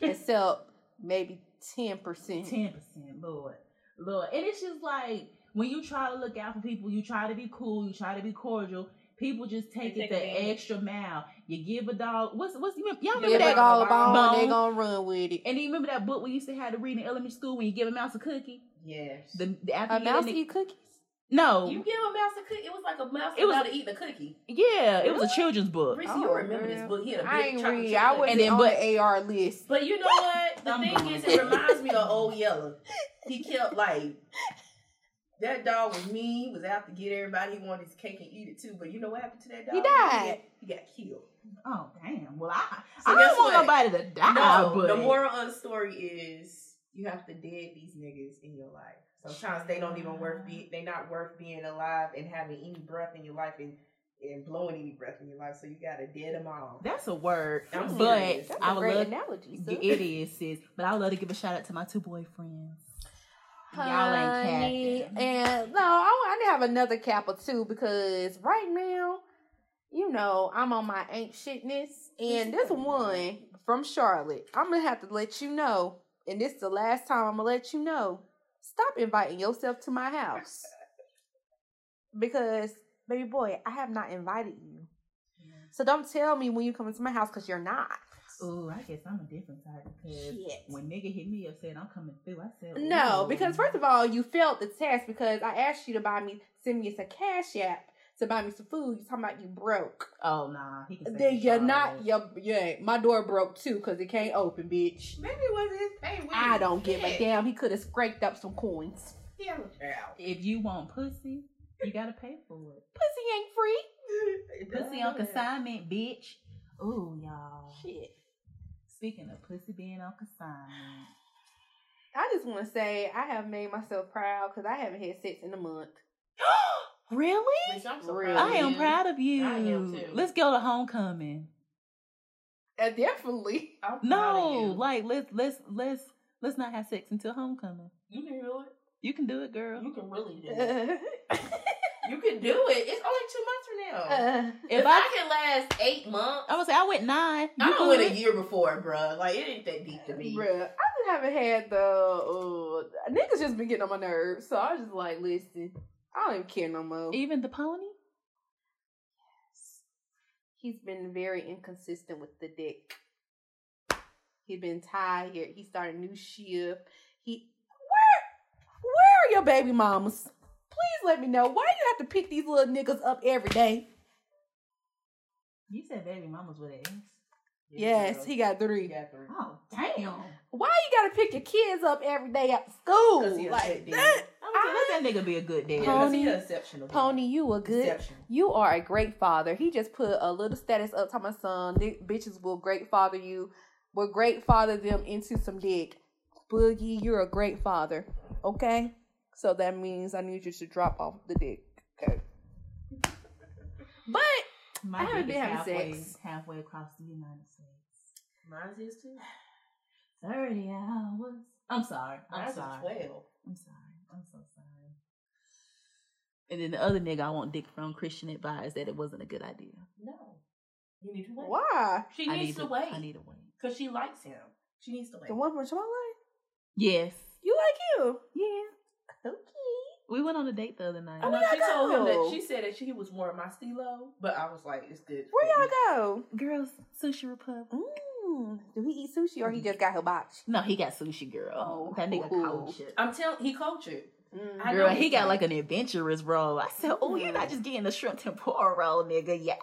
except maybe 10%. 10%, Lord, and it's just like, when you try to look out for people, you try to be cool, you try to be cordial, people just take it the extra mile. You give a dog, what's you remember, y'all remember that? Dog a bone, they gonna run with it. And do you remember that book we used to have to read in elementary school when you give a mouse a cookie? Yes. After a mouse eat cookies? No. You give a mouse a cookie? It was like a mouse about to eat a cookie. Yeah, it was a children's book. Reese, you remember this book? He had a big chocolate. I wasn't on the AR list. But you know what? The thing is, it reminds me of Old Yeller. He kept like... That dog was mean. He was out to get everybody. He wanted his cake and eat it too. But you know what happened to that dog? He died. He got killed. Oh, damn. Well, I don't want nobody to die. No, but the moral of the story is you have to dead these niggas in your life. Sometimes they don't even worth being alive and having any breath in your life. And and blowing any breath in your life, so you gotta dead them all. That's a word. I'm serious. That's a great analogy, sis. It is, sis. But I would love to give a shout out to my two boyfriends. Y'all ain't capping. And no, I have another cap or two, because right now, you know, I'm on my ain't shitness, and this one from Charlotte, I'm gonna have to let you know, and this is the last time I'm gonna let you know. Stop inviting yourself to my house, because, baby boy, I have not invited you. Yeah. So don't tell me when you come into my house, because you're not. Oh, I guess I'm a different type, because when nigga hit me up saying I'm coming through, I said, ooh. No, because first of all, you felt the test, because I asked you to send me a Cash App to buy me some food. You talking about you broke. Oh, nah. He can then you're not, yeah, my door broke too, because it can't open, bitch. Maybe it wasn't his pay. I don't give a damn. He could have scraped up some coins. Yeah, if you want pussy, you gotta pay for it. Pussy ain't free. Pussy on consignment, bitch. Ooh, y'all. Shit. Speaking of pussy being on consignment, I just want to say I have made myself proud, because I haven't had sex in a month. Really? Bitch, I'm so proud. I am proud of you. I am too. Let's go to homecoming. Definitely. I'm proud of you. Like let's not have sex until homecoming. You can do it. You can do it, girl. You can really do it. You can do it. It's only 2 months from now. If I can last 8 months. I would say I went 9. I went a year before, bruh. Like, it ain't that deep to me. Bruh, I just haven't had the... niggas just been getting on my nerves. So I was just like, listen, I don't even care no more. Even the pony? Yes. He's been very inconsistent with the dick. He's been tired. He started a new shift. Where are your baby mamas? Please let me know. Why do you have to pick these little niggas up every day? You said baby mamas with an X. Yes, he got 3. Oh, damn. Why you got to pick your kids up every day after school? Like that. Let that nigga be a good dad. Pony, you are a great father. He just put a little status up to my son. Bitches will great father you. Will great father them into some dick. Boogie, you're a great father. Okay? So that means I need you to drop off the dick. Okay. But I haven't been having sex. Halfway across the United States. Mine is too. 30 hours. I'm sorry. I'm sorry. 12. I'm sorry. I'm so sorry. And then the other nigga I want dick from, Christian advised that it wasn't a good idea. No. You need to wait. Why? She needs to wait. I need to wait. Because she likes him. She needs to wait. The one from Chipotle? Yes. You like him? Yeah. Okay. We went on a date the other night. Oh, she told him that she said that he was more of my stilo, but I was like, it's good. Where y'all go? Girls, Sushi Republic. Mm. Do he eat sushi or he just got hibachi? No, he got sushi, girl. Oh, that nigga cultured. I'm telling you, he cultured. Mm. Girl, he got like an adventurous roll. I said, oh, you're not just getting the shrimp tempura roll, nigga. Yes.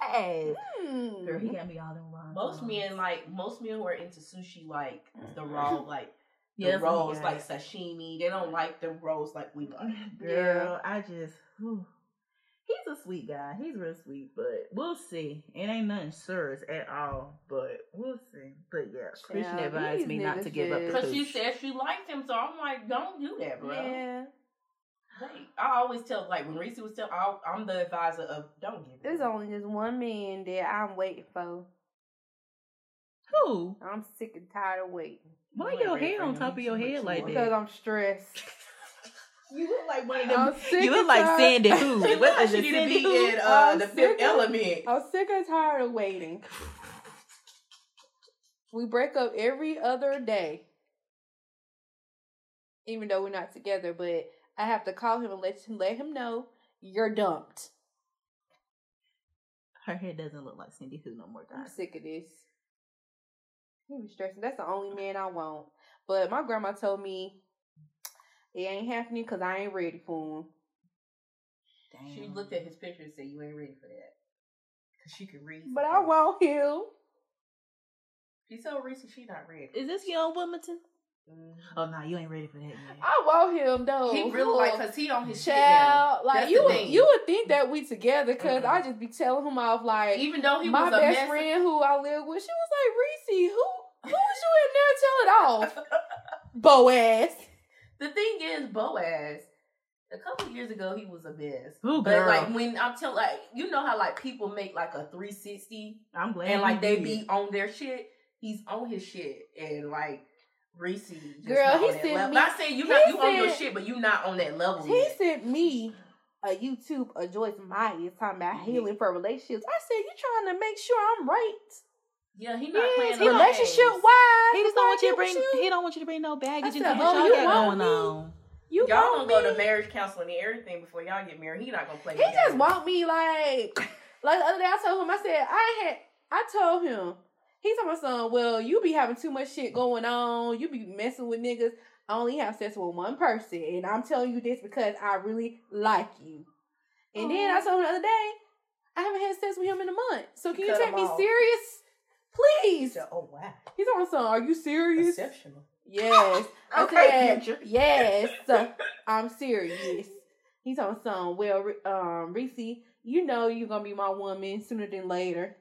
Mm. Girl, he got me all in one. Most men were into sushi, like the raw, like. The rolls like sashimi. They don't like the rolls like we like. Girl, I just... Whew. He's a sweet guy. He's real sweet, but we'll see. It ain't nothing serious at all, but we'll see. But yeah, Christian advised me not to give up the because she said she liked him, so I'm like, don't do that, bro. Yeah. Like, I always tell, like, when Reese was telling, I'm the advisor of, don't give it. There's only just one man that I'm waiting for. Who? I'm sick and tired of waiting. Why your hair on top of your head like that? Because I'm stressed. You look like one of them. You look like Sandy Who. What is she need to be in the Fifth Element? I'm sick and tired of waiting. We break up every other day, even though we're not together. But I have to call him and let him know you're dumped. Her hair doesn't look like Sandy Who no more, guys. I'm sick of this. He was stressing. That's the only man I want. But my grandma told me it ain't happening because I ain't ready for him. Damn. She looked at his picture and said, you ain't ready for that. Because she could read. But I want him. She told Reese she not ready. Is this your own Wilmington? Mm-hmm. Oh, no, you ain't ready for that yet. I want him, though. He really like, because he on his child. Like, that's you would think that we together, because I just be telling him off, like, even though he was my best friend who I live with, she was like, Reese, who was you in there telling off? Boaz. The thing is, Boaz, A couple years ago, he was a mess. Ooh, but girl. Like when I'm telling, like you know how like people make like a 360. I'm glad, and like they be on their shit. He's on his shit, and like Reese. Girl, he said, I said you not you on your shit, but you not on that level. He sent me a YouTube of Joyce Meyer talking about healing for relationships. I said you trying to make sure I'm right. Yeah, he not playing relationship wise. He just don't want you to bring. He don't want you to bring no baggage into what y'all got going on. Y'all gonna go to marriage counseling and everything before y'all get married. He not gonna play. He just want me like the other day. I told him. I said I told him. He told my son, "Well, you be having too much shit going on. You be messing with niggas. I only have sex with one person, and I'm telling you this because I really like you." And then I told him the other day, I haven't had sex with him in a month. So can you take me serious, please? So, oh wow. He told my son, "Are you serious?" Exceptional. Yes. I said, yes, I'm serious. He told my son, "Well, Reese, you know you're gonna be my woman sooner than later."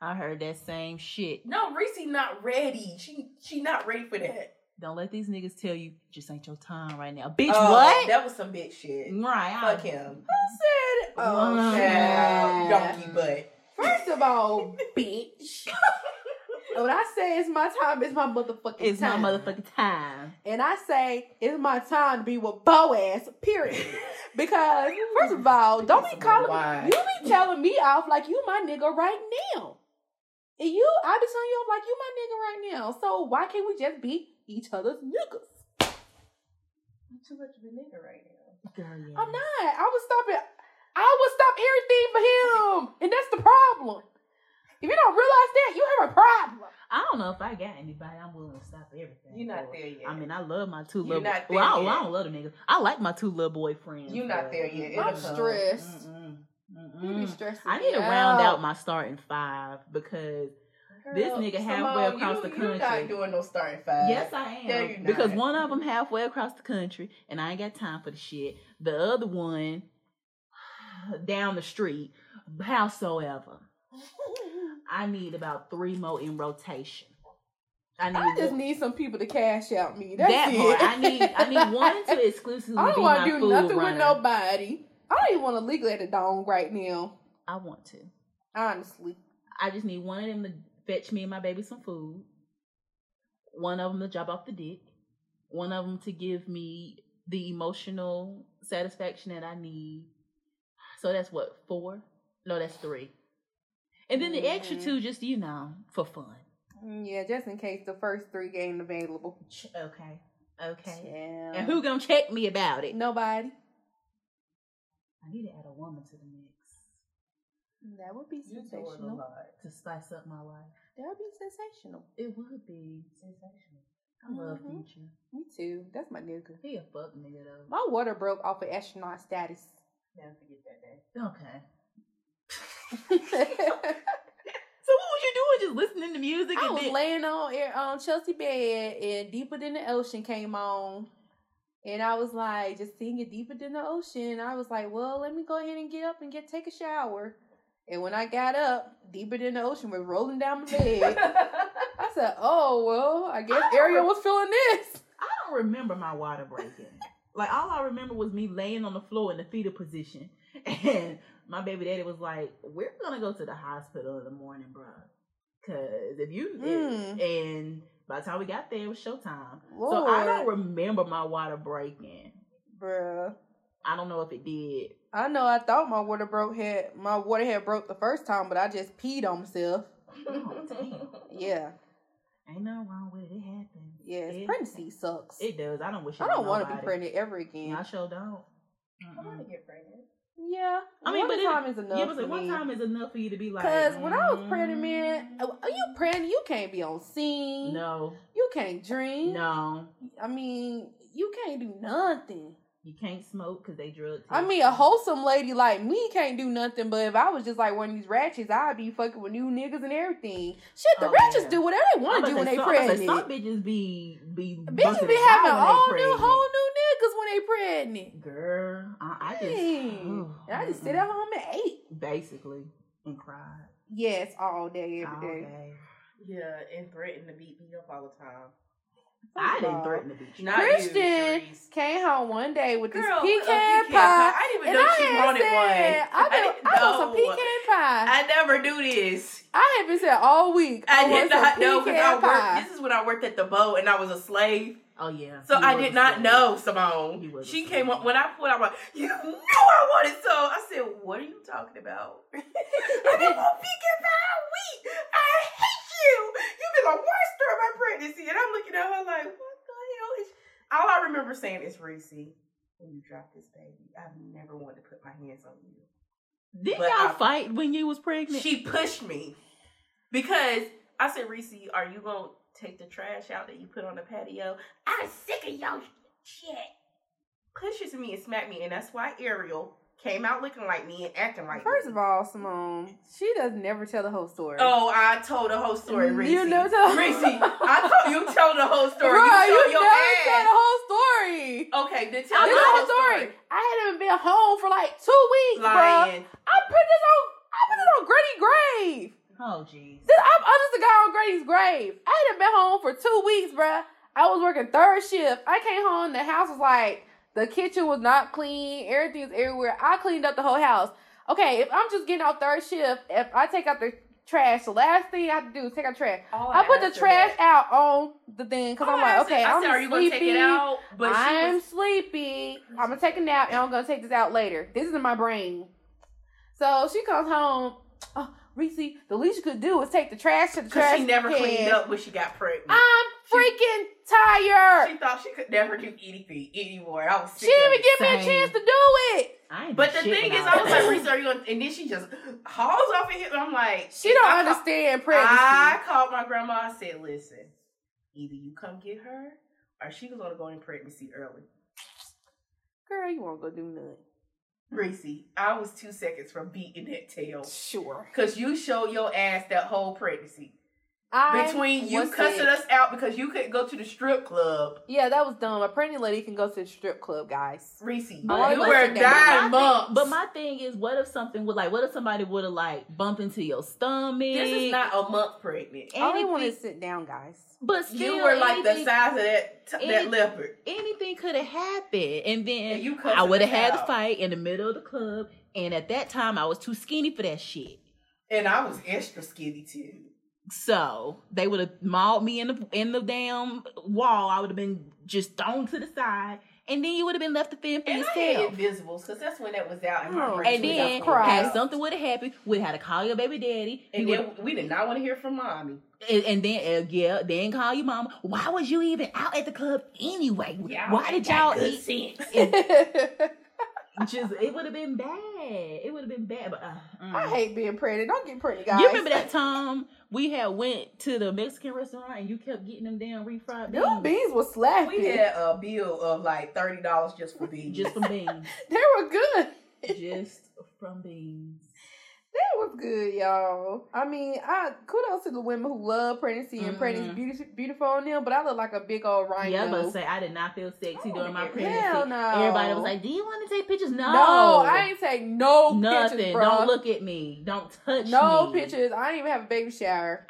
I heard that same shit. No, Reese not ready. She not ready for that. Don't let these niggas tell you just ain't your time right now. Bitch, what? That was some bitch shit. Right. Fuck him. Who said donkey butt? First of all, bitch. When I say it's my time, it's my motherfucking time. It's my motherfucking time. And I say it's my time to be with Boaz, period. Because, first of all, don't be calling me. You be telling me off like you my nigga right now. And I be telling you off like you my nigga right now. So why can't we just be each other's niggas? I'm too much of a nigga right now. Girl, yeah. I'm not. I would stop everything for him. And that's the problem. If you don't realize that, you have a problem. I don't know if I got anybody I'm willing to stop everything. You're not there yet. I mean, I love my two little boys. Well, I don't love them niggas. I like my two little boyfriends. You're not there yet. I'm stressed. You be stressing. I need to round out my starting five because this nigga halfway across the country. You're not doing no starting five. Yes, I am. No, because one of them halfway across the country and I ain't got time for the shit. The other one down the street, howsoever. I need about 3 more in rotation. I just need some people to cash out me. That's it. I need one to exclusively. I don't want to do nothing with nobody. I don't even want to legal at the dog right now. I want to. Honestly, I just need one of them to fetch me and my baby some food. One of them to drop off the dick. One of them to give me the emotional satisfaction that I need. So that's what 4. No, that's 3. And then the extra 2 just, you know, for fun. Yeah, just in case the first 3 ain't available. Okay. Yeah. And who gonna check me about it? Nobody. I need to add a woman to the mix. That would be sensational. To spice up my life. That would be sensational. It would be sensational. I love Future. Me too. That's my nigga. He a fuck nigga though. My water broke off of astronaut status. Never forget that day. Okay. So what was you doing? Just listening to music? I was laying on Chelsea bed, and Deeper Than the Ocean came on, and I was like, just singing Deeper Than the Ocean. I was like, well, let me go ahead and get up and take a shower. And when I got up, Deeper Than the Ocean was rolling down my bed. I said, oh well, I guess Ariel was feeling this. I don't remember my water breaking. Like all I remember was me laying on the floor in the fetal position, and my baby daddy was like, we're going to go to the hospital in the morning, bro. Because if you... And by the time we got there, it was showtime. Lord. So I don't remember my water breaking. Bruh. I don't know if it did. I know. I thought my water had broke the first time, but I just peed on myself. Oh, damn. Yeah. Ain't nothing wrong with it. It happened. Yes. Pregnancy sucks. It does. I don't wish it on nobody. I don't want to be pregnant ever again. I sure don't. I want to get pregnant. Yeah, I mean, one time is enough for you to be like. Because when I was pregnant, man, you can't be on scene. No, you can't drink. No, I mean, you can't do nothing. You can't smoke because they drug test. I mean, a wholesome lady like me can't do nothing. But if I was just like one of these ratchets, I'd be fucking with new niggas and everything. Shit, the ratchets do whatever they want to do when they pregnant. Some bitches be having whole new niggas when they pregnant. Girl, I just sit at home and ate basically and cried. Yes, all day, every day. Yeah, and threatened to beat me up all the time. I didn't threaten to beat you. Christian came home one day with this pecan pie. I didn't even know she wanted one. I want some pecan pie. I never do this. I have been saying all week. I did not know because this is when I worked at the boat and I was a slave. Oh, yeah. So I did not know, Simone. She came up, when I pulled out, I'm like, you knew I wanted some. I said, what are you talking about? I didn't want pecan pie all week. I hate you. You've been the worst during my pregnancy. And I'm looking at her like, what the hell is she? All I remember saying is, Reesey, when you drop this baby, I've never wanted to put my hands on you. Did y'all fight when you was pregnant? She pushed me. Because I said, Reesey, are you going to take the trash out that you put on the patio? I'm sick of y'all shit. Pushes me and smacked me, and that's why Ariel came out looking like me and acting like me. First of all, Simone, she does never tell the whole story. Oh, I told the whole story, Reesey. You never told you told the whole story. Bro, you never told the whole story. Okay, then tell the whole story. I hadn't been home for like 2 weeks, lying. Bro. I put this on Granny's grave. Oh, jeez. I'm just a guy on Grady's grave. I hadn't been home for 2 weeks, bruh. I was working third shift. I came home. The house was like, the kitchen was not clean. Everything was everywhere. I cleaned up the whole house. Okay, if I'm just getting off third shift, if I take out the trash, the last thing I have to do is take out trash. I put the trash out on the thing because I'm like, okay, I'm sleepy. Are you going to take it out? But I'm sleepy. I'm going to take a nap and I'm going to take this out later. This is in my brain. So she comes home. Oh, Reesey, the least you could do is take the trash to the trash can. She never cleaned up when she got pregnant. I'm freaking tired. She thought she could never do anything anymore. I was sick. She didn't even give me a chance to do it. But the thing is, I was like, Reesey, are you going to... And then she just hauls off and hit me. I'm like... She don't understand pregnancy. I called my grandma and said, listen, either you come get her or she's going to go in pregnancy early. Girl, you won't go do nothing. Reesey, I was 2 seconds from beating that tail. Sure. Because you showed your ass that whole pregnancy. Between you cussing us out because you couldn't go to the strip club. Yeah, that was dumb. A pregnant lady can go to the strip club, guys. Reesey, you were 9 months. But my thing is, what if somebody would have bump into your stomach? This is not a month pregnant. Anyone is sit down, guys. But still, you were the size of that leopard. Anything could have happened, and then I would have had the fight in the middle of the club. And at that time, I was too skinny for that shit. And I was extra skinny too. So they would have mauled me in the damn wall. I would have been just thrown to the side, and then you would have been left to fend for yourself. Invisibles, because that's when that was out. And then something would have happened. We'd have had to call your baby daddy, and then we did not want to hear from mommy. And then then call your mama. Why was you even out at the club anyway? Why did y'all eat sense? It would have been bad. But I hate being pregnant. Don't get pregnant, guys. You remember that time we had went to the Mexican restaurant and you kept getting them damn refried beans? Them beans were slapping. We had a bill of like $30 just for beans. They were good. Just from beans. That was good, y'all. I mean, kudos to the women who love pregnancy and pregnancy beautiful on them, but I look like a big old rhino. Yeah, but I did not feel sexy during my pregnancy. Hell no. Everybody was like, do you want to take pictures? No. No, I ain't take nothing, pictures, bro. Don't look at me. Don't touch me. No pictures. I didn't even have a baby shower.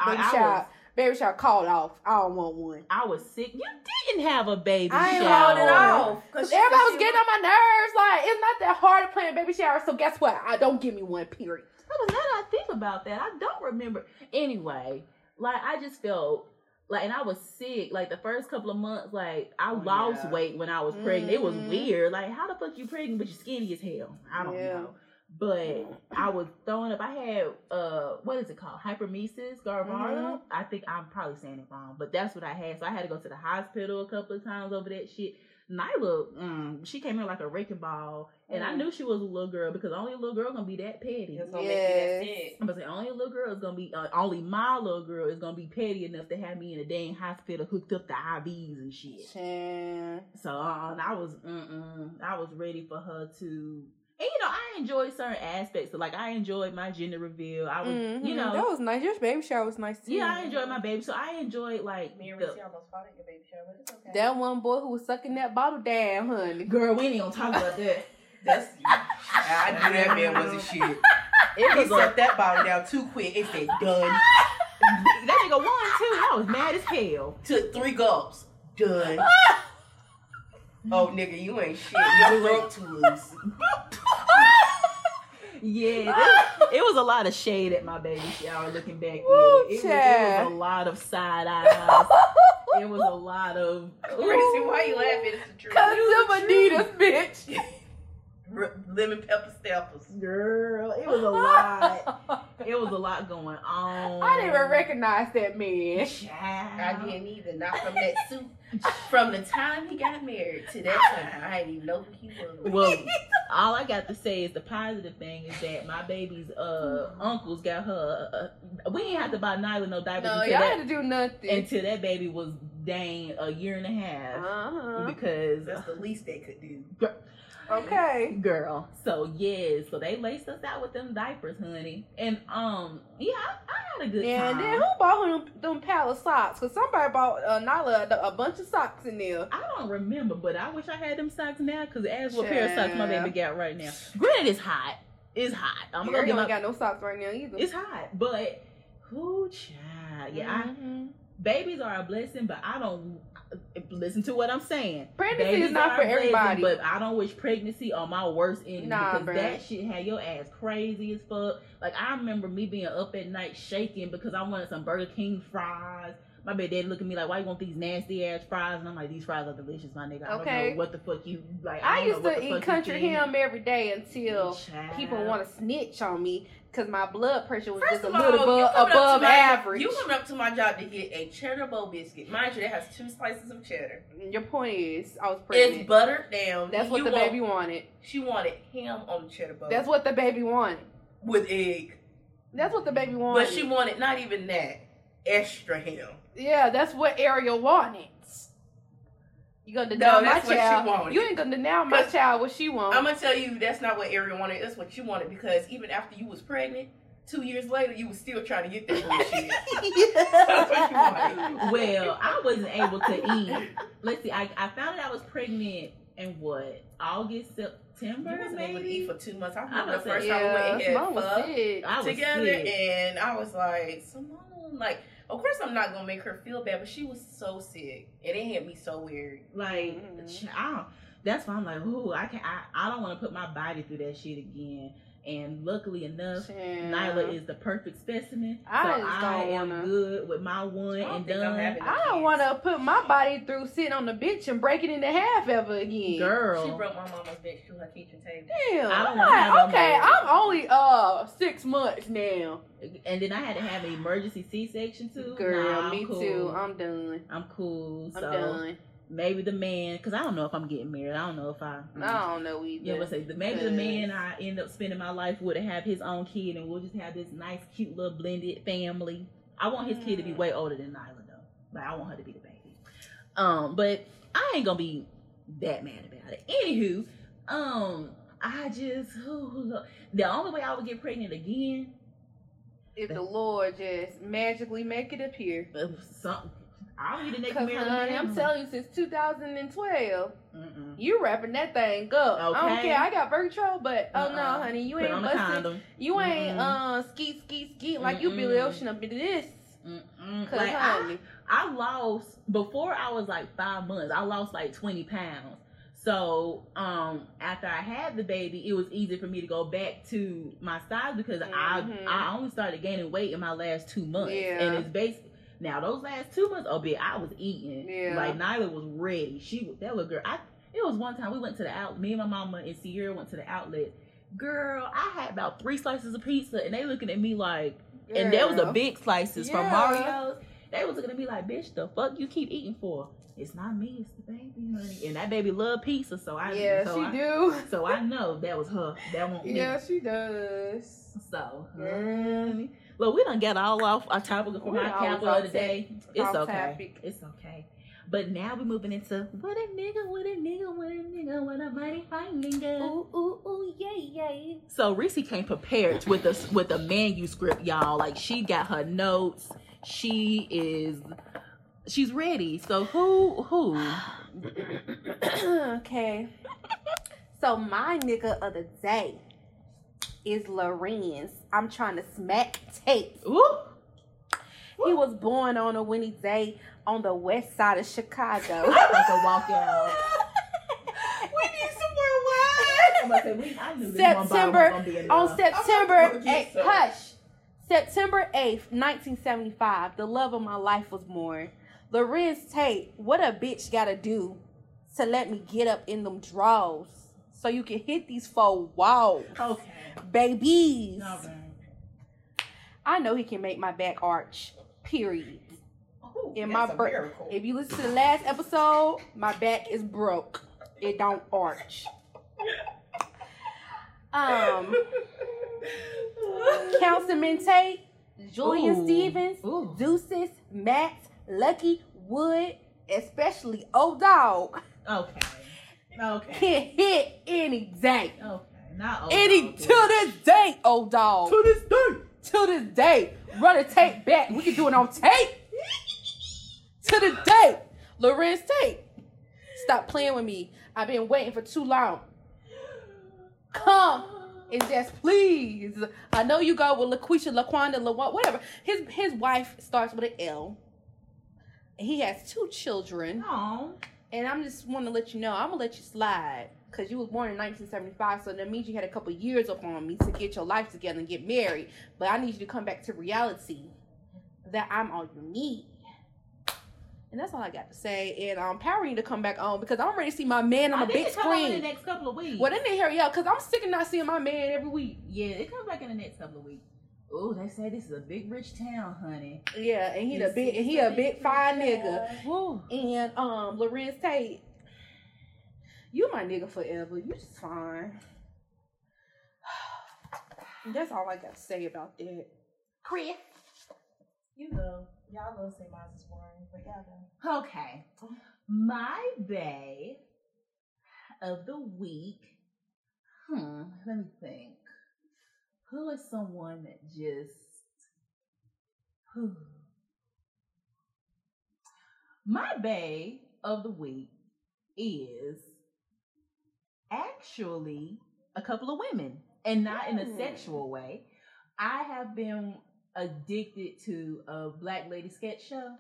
Baby shower called off. I don't want one. I was sick. You didn't have a baby shower. I ain't called it off. Because everybody was getting on my nerves. Like, it's not that hard to plan a baby shower, so guess what? I don't give me one, period. Now that I think about that, I don't remember. Anyway, I just felt and I was sick. The first couple of months, I lost weight when I was pregnant. It was weird. How the fuck you pregnant but you're skinny as hell? I don't know. But I was throwing up. I had what is it called? Hyperemesis gravidarum. I think I'm probably saying it wrong, but that's what I had. So I had to go to the hospital a couple of times over that shit. Nyla, she came in like a wrecking ball, and I knew she was a little girl because only a little girl gonna be that petty. It's gonna make you that sick. I'm gonna say only my little girl is gonna be petty enough to have me in a dang hospital hooked up to IVs and shit. Yeah. So I was ready for her to. And, I enjoyed certain aspects. So, I enjoyed my gender reveal. I was, That was nice. Your baby shower was nice, too. Yeah, I enjoyed my baby. So, I enjoyed, Me and Reesey almost fought at your baby shower, but it's okay. That one boy who was sucking that bottle down, honey. Girl, we ain't gonna talk about that. I knew that man wasn't shit. He sucked that bottle down too quick. It said, done. That nigga won, too. I was mad as hell. Took 3 gulps. Done. Oh, nigga, you ain't shit. You up to us. Yeah, it was a lot of shade at my baby shower looking back. It was a lot of side eyes. It was a lot of... Chrissy, why you laughing? It's the truth. Cause them Adidas, bitch. Lemon pepper steppers. Girl, it was a lot. It was a lot going on. I didn't even recognize that man. Child. I didn't either. Not from that suit. From the time he got married to that time, I didn't even know who he was. Well, all I got to say is the positive thing is that my baby's uncles got her. We ain't have to buy Nyla no diapers. No, y'all had to do nothing until that baby was dang a year and a half. Uh-huh. Because that's the least they could do. Okay, girl. So yes, so they laced us out with them diapers, honey. And yeah, I had a good time. And then who bought them pile of socks? Cause somebody bought Nyla a bunch of socks in there. I don't remember, but I wish I had them socks now. Cause as what pair of socks my baby got right now. Granted, it's hot. It's hot. I'm gonna get got no socks right now either. It's hot, but who child? Yeah, mm-hmm. Babies are a blessing, but I don't. Listen to what I'm saying. Pregnancy babies is not for everybody. But I don't wish pregnancy on my worst enemy. Because that shit had your ass crazy as fuck. Like, I remember me being up at night shaking because I wanted some Burger King fries. My baby daddy look at me like, why you want these nasty ass fries? And I'm like, these fries are delicious, my nigga. I don't know what the fuck you like. I used to eat country ham every day until people want to snitch on me because my blood pressure was above average. You went up to my job to get a cheddar bowl biscuit. Mind you, it has 2 slices of cheddar. Your point is, I was pregnant. It's buttered down. That's what the baby wanted. She wanted ham on the cheddar bowl. That's what the baby wanted. With egg. That's what the baby wanted. But she wanted not even that. Extra ham. Yeah, that's what Ariel wanted. You gonna deny my child? You ain't gonna deny my child what she wants. I'm gonna tell you that's not what Ariel wanted. That's what you wanted because even after you was pregnant, 2 years later, you was still trying to get that bullshit. That's what you wanted. Well, I wasn't able to eat. Let's see. I found out I was pregnant in what August, September. You wasn't able to eat for 2 months. I remember the first time we went and had together, and I was like, Simone, like. Of course, I'm not gonna make her feel bad, but she was so sick, and it hit me so weird. Like, that's why I'm like, ooh, I don't want to put my body through that shit again. And luckily enough, Nyla is the perfect specimen. I am good with my one and done. I don't want to put my body through sitting on the bench and breaking into half ever again. Girl. She broke my mama's bench through her kitchen table. Damn. I'm only 6 months now. And then I had to have an emergency C-section too. Girl, me too. I'm done. I'm cool. I'm done. Maybe the man, because I don't know if I'm getting married. I don't know if I don't know either. Yeah, maybe the man I end up spending my life with will have his own kid, and we'll just have this nice, cute little blended family. I want his kid to be way older than Nyla, though. Like I want her to be the baby. But I ain't gonna be that mad about it. Anywho, I just the only way I would get pregnant again if the Lord just magically make it appear. Something. I'll be the next married man. I'm telling you, since 2012, you wrapping that thing up. Okay. I don't care. I got birth control, but no, honey, you ain't busting. You ain't skeet like you Billy Ocean up in this. Cause like, honey, I lost before I was like 5 months. I lost like 20 pounds. So after I had the baby, it was easy for me to go back to my size because I only started gaining weight in my last 2 months, and it's basically. Now, those last 2 months, oh, bitch, I was eating. Yeah. Like, Nyla was ready. That little girl. It was one time we went to the outlet. Me and my mama and Sierra went to the outlet. Girl, I had about 3 slices of pizza, and they looking at me like, and there was a big slices from Mario's. They was looking at me like, bitch, the fuck you keep eating for? It's not me, it's the baby, honey. And that baby love pizza, so I do. So I know that was her. That won't me. Yeah, she does. So, honey. Look, we done got all off our topic for my capital of the day. It's okay. Topic. It's okay. But now we're moving into what a nigga, what a nigga, what a nigga, what a mighty fine nigga. Ooh, ooh, ooh, yay, yay. So Reese came prepared with a manuscript, y'all. Like she got her notes. She's ready. So who? Okay. So my nigga of the day is Larenz. I'm trying to smack Tate. Ooh. He was born on a windy day on the west side of Chicago. I'm about to walk out. We need some more wine. I'm about to say, I knew this on September 8th, September 8th, 1975, the love of my life was born. Larenz Tate, what a bitch gotta do to let me get up in them draws so you can hit these four walls. Okay. Babies. Okay. I know he can make my back arch, period. Ooh, in my miracle. If you listen to the last episode, my back is broke. It don't arch. Councilman Tate, Julian Stevens, Deuces, Matt, Lucky Wood, especially Old Dog. Okay. Okay. Can hit any day. Okay. Not old any dog. To this day, Old Dog. To this day. To this day. Run a tape back. We can do it on tape. To the day. Larenz Tate. Stop playing with me. I've been waiting for too long. Come. And just please. I know you go with LaQuisha, LaQuanda, LaWanda, whatever. His wife starts with an L. He has 2 children. Aww. And I'm just want to let you know, I'm going to let you slide. Because you was born in 1975, so that means you had a couple years upon me to get your life together and get married. But I need you to come back to reality that I'm all you need. And that's all I got to say. And I'm powering to come back on because I'm ready to see my man on the big screen. I think it comes in the next couple of weeks. Well, then they hurry up because I'm sick of not seeing my man every week. Yeah, it comes back in the next couple of weeks. Oh, they say this is a big rich town, honey. Yeah, and he a big fine nigga. Woo. And Larenz Tate, you my nigga forever. You just fine. That's all I got to say about that. Chris, you know. Y'all will say mine is boring, but y'all know. Okay. My bae of the week. Let me think. Who is someone that just... My bae of the week is actually a couple of women. And not in a sexual way. I have been... addicted to a Black Lady Sketch Show.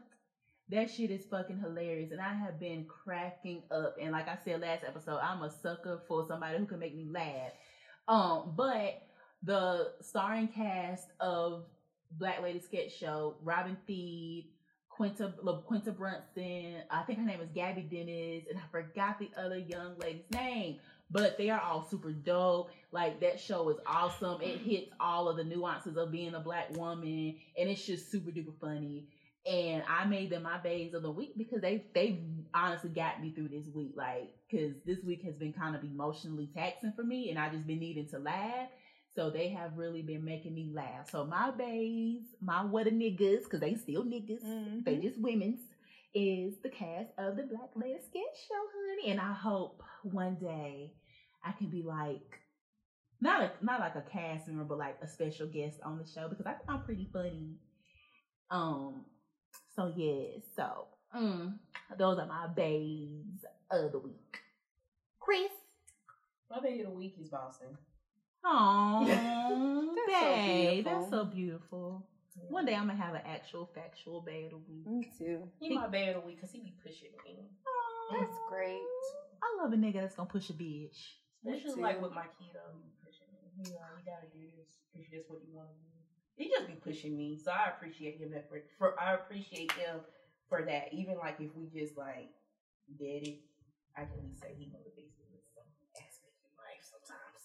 That shit is fucking hilarious, and I have been cracking up. And like I said last episode, I'm a sucker for somebody who can make me laugh. But the starring cast of Black Lady Sketch Show: Robin Thede, Quinta Brunson. I think her name is Gabby Dennis, and I forgot the other young lady's name. But they are all super dope. Like, that show is awesome. It hits all of the nuances of being a black woman. And it's just super duper funny. And I made them my baes of the week because they honestly got me through this week. Like, because this week has been kind of emotionally taxing for me. And I've just been needing to laugh. So they have really been making me laugh. So my baes, my what a niggas, because they still niggas. Mm-hmm. They just women's. Is the cast of the Black Lady Sketch Show, honey. And I hope one day I can be like, not like a cast member, but like a special guest on the show because I think I'm pretty funny. So yeah, those are my babes of the week. Chris? My babe of the week is Boston. Aww, babe. That's so beautiful. One day I'm gonna have an actual factual bae of the week. Me too. He my bae of the week because he be pushing me. Aww, that's great. I love a nigga that's gonna push a bitch. Especially like with my kiddo, he be pushing me. He like, you gotta do this. Push this what you want to do. He just be pushing me, so I appreciate him for that. Even like if we just like did it, I can at least say he motivates me with some aspect in life sometimes.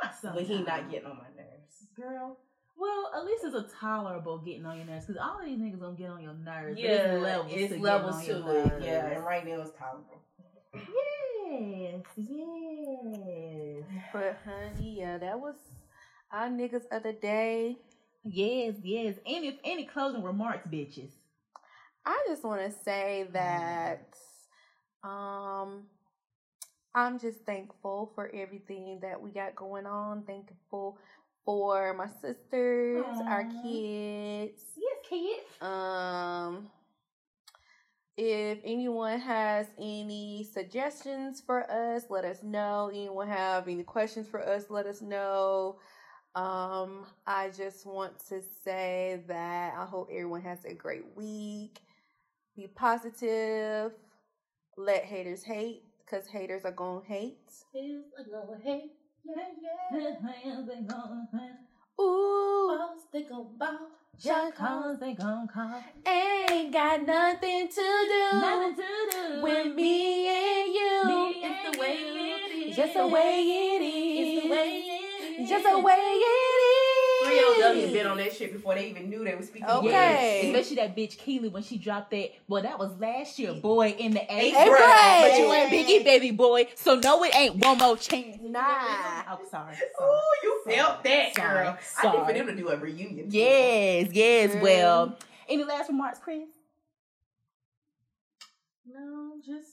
Not sometimes. But he not getting on my nerves, girl. Well, at least it's a tolerable getting on your nerves because all of these niggas gonna get on your nerves. Yeah, it's levels to it. Yeah, and right now it's tolerable. Yes. But honey, yeah, that was our niggas of the day. Yes. And if any closing remarks, bitches. I just want to say that I'm just thankful for everything that we got going on. Thankful. For my sisters, our kids. Yes, kids. If anyone has any suggestions for us, let us know. Anyone have any questions for us, let us know. I just want to say that I hope everyone has a great week. Be positive. Let haters hate, because haters are going to hate. Haters are going to hate. Yeah, yeah. Haters are going to hate. Ooh. Boss, they going to boss. John calls, they going to call. Ain't got nothing to do. Nothing to do. With me and you. Me it's and the way it is. Just the way it is. It's the way it is. Just the way it is. 3LW been on that shit before they even knew they were speaking. Okay. Yes. Especially that bitch Keely when she dropped that. Well, that was last year, boy, in the 8th grade. But you ain't Biggie, baby boy. So no, it ain't one more chance. Nah. I'm sorry. Oh, you felt that, girl. I think for them to do a reunion. Yes, yes. Well, any last remarks, Chris? No, just...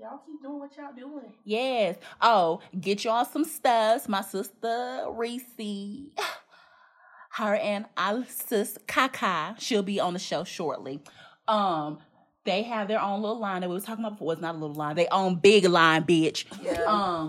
y'all keep doing what y'all doing. Yes. Oh, get y'all some stuffs. My sister, Reese, her and our sis, Kaka, she'll be on the show shortly. They have their own little line that we were talking about before. It's not a little line. They own big line, bitch. Yeah.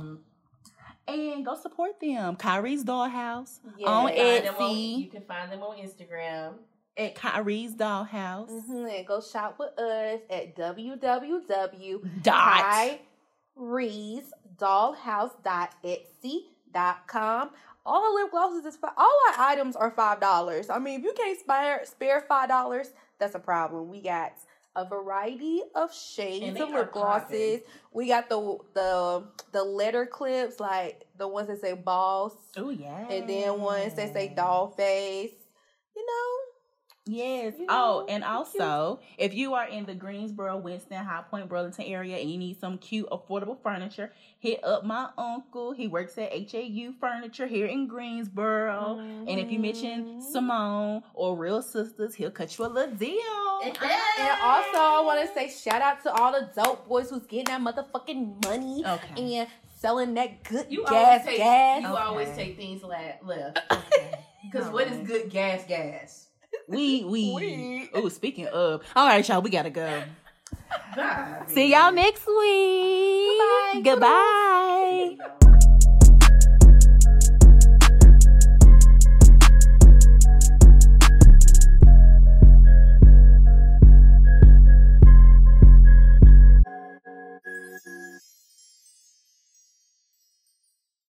And go support them. Kyree's Dollhouse on Etsy. You can find them on Instagram. At Kyree's Dollhouse. Mm-hmm. And go shop with us at www.kyreesdollhouse.etsy.com. All the lip glosses is all our items are $5. I mean, if you can't spare $5, that's a problem. We got a variety of shades of lip glosses. We got the letter clips, like the ones that say boss. Oh yeah. And then ones that say doll face. You know. Yes. Yeah, oh, and also, if you are in the Greensboro, Winston, High Point, Burlington area and you need some cute, affordable furniture, hit up my uncle. He works at HAU Furniture here in Greensboro. Mm-hmm. And if you mention Simone or Real Sisters, he'll cut you a little deal. And also, I want to say shout out to all the dope boys who's getting that motherfucking money. Okay. And selling that good gas. You always take things left. Because what is good gas? We. Oh, speaking of. All right, y'all, we gotta go. Bye. See y'all next week. Goodbye.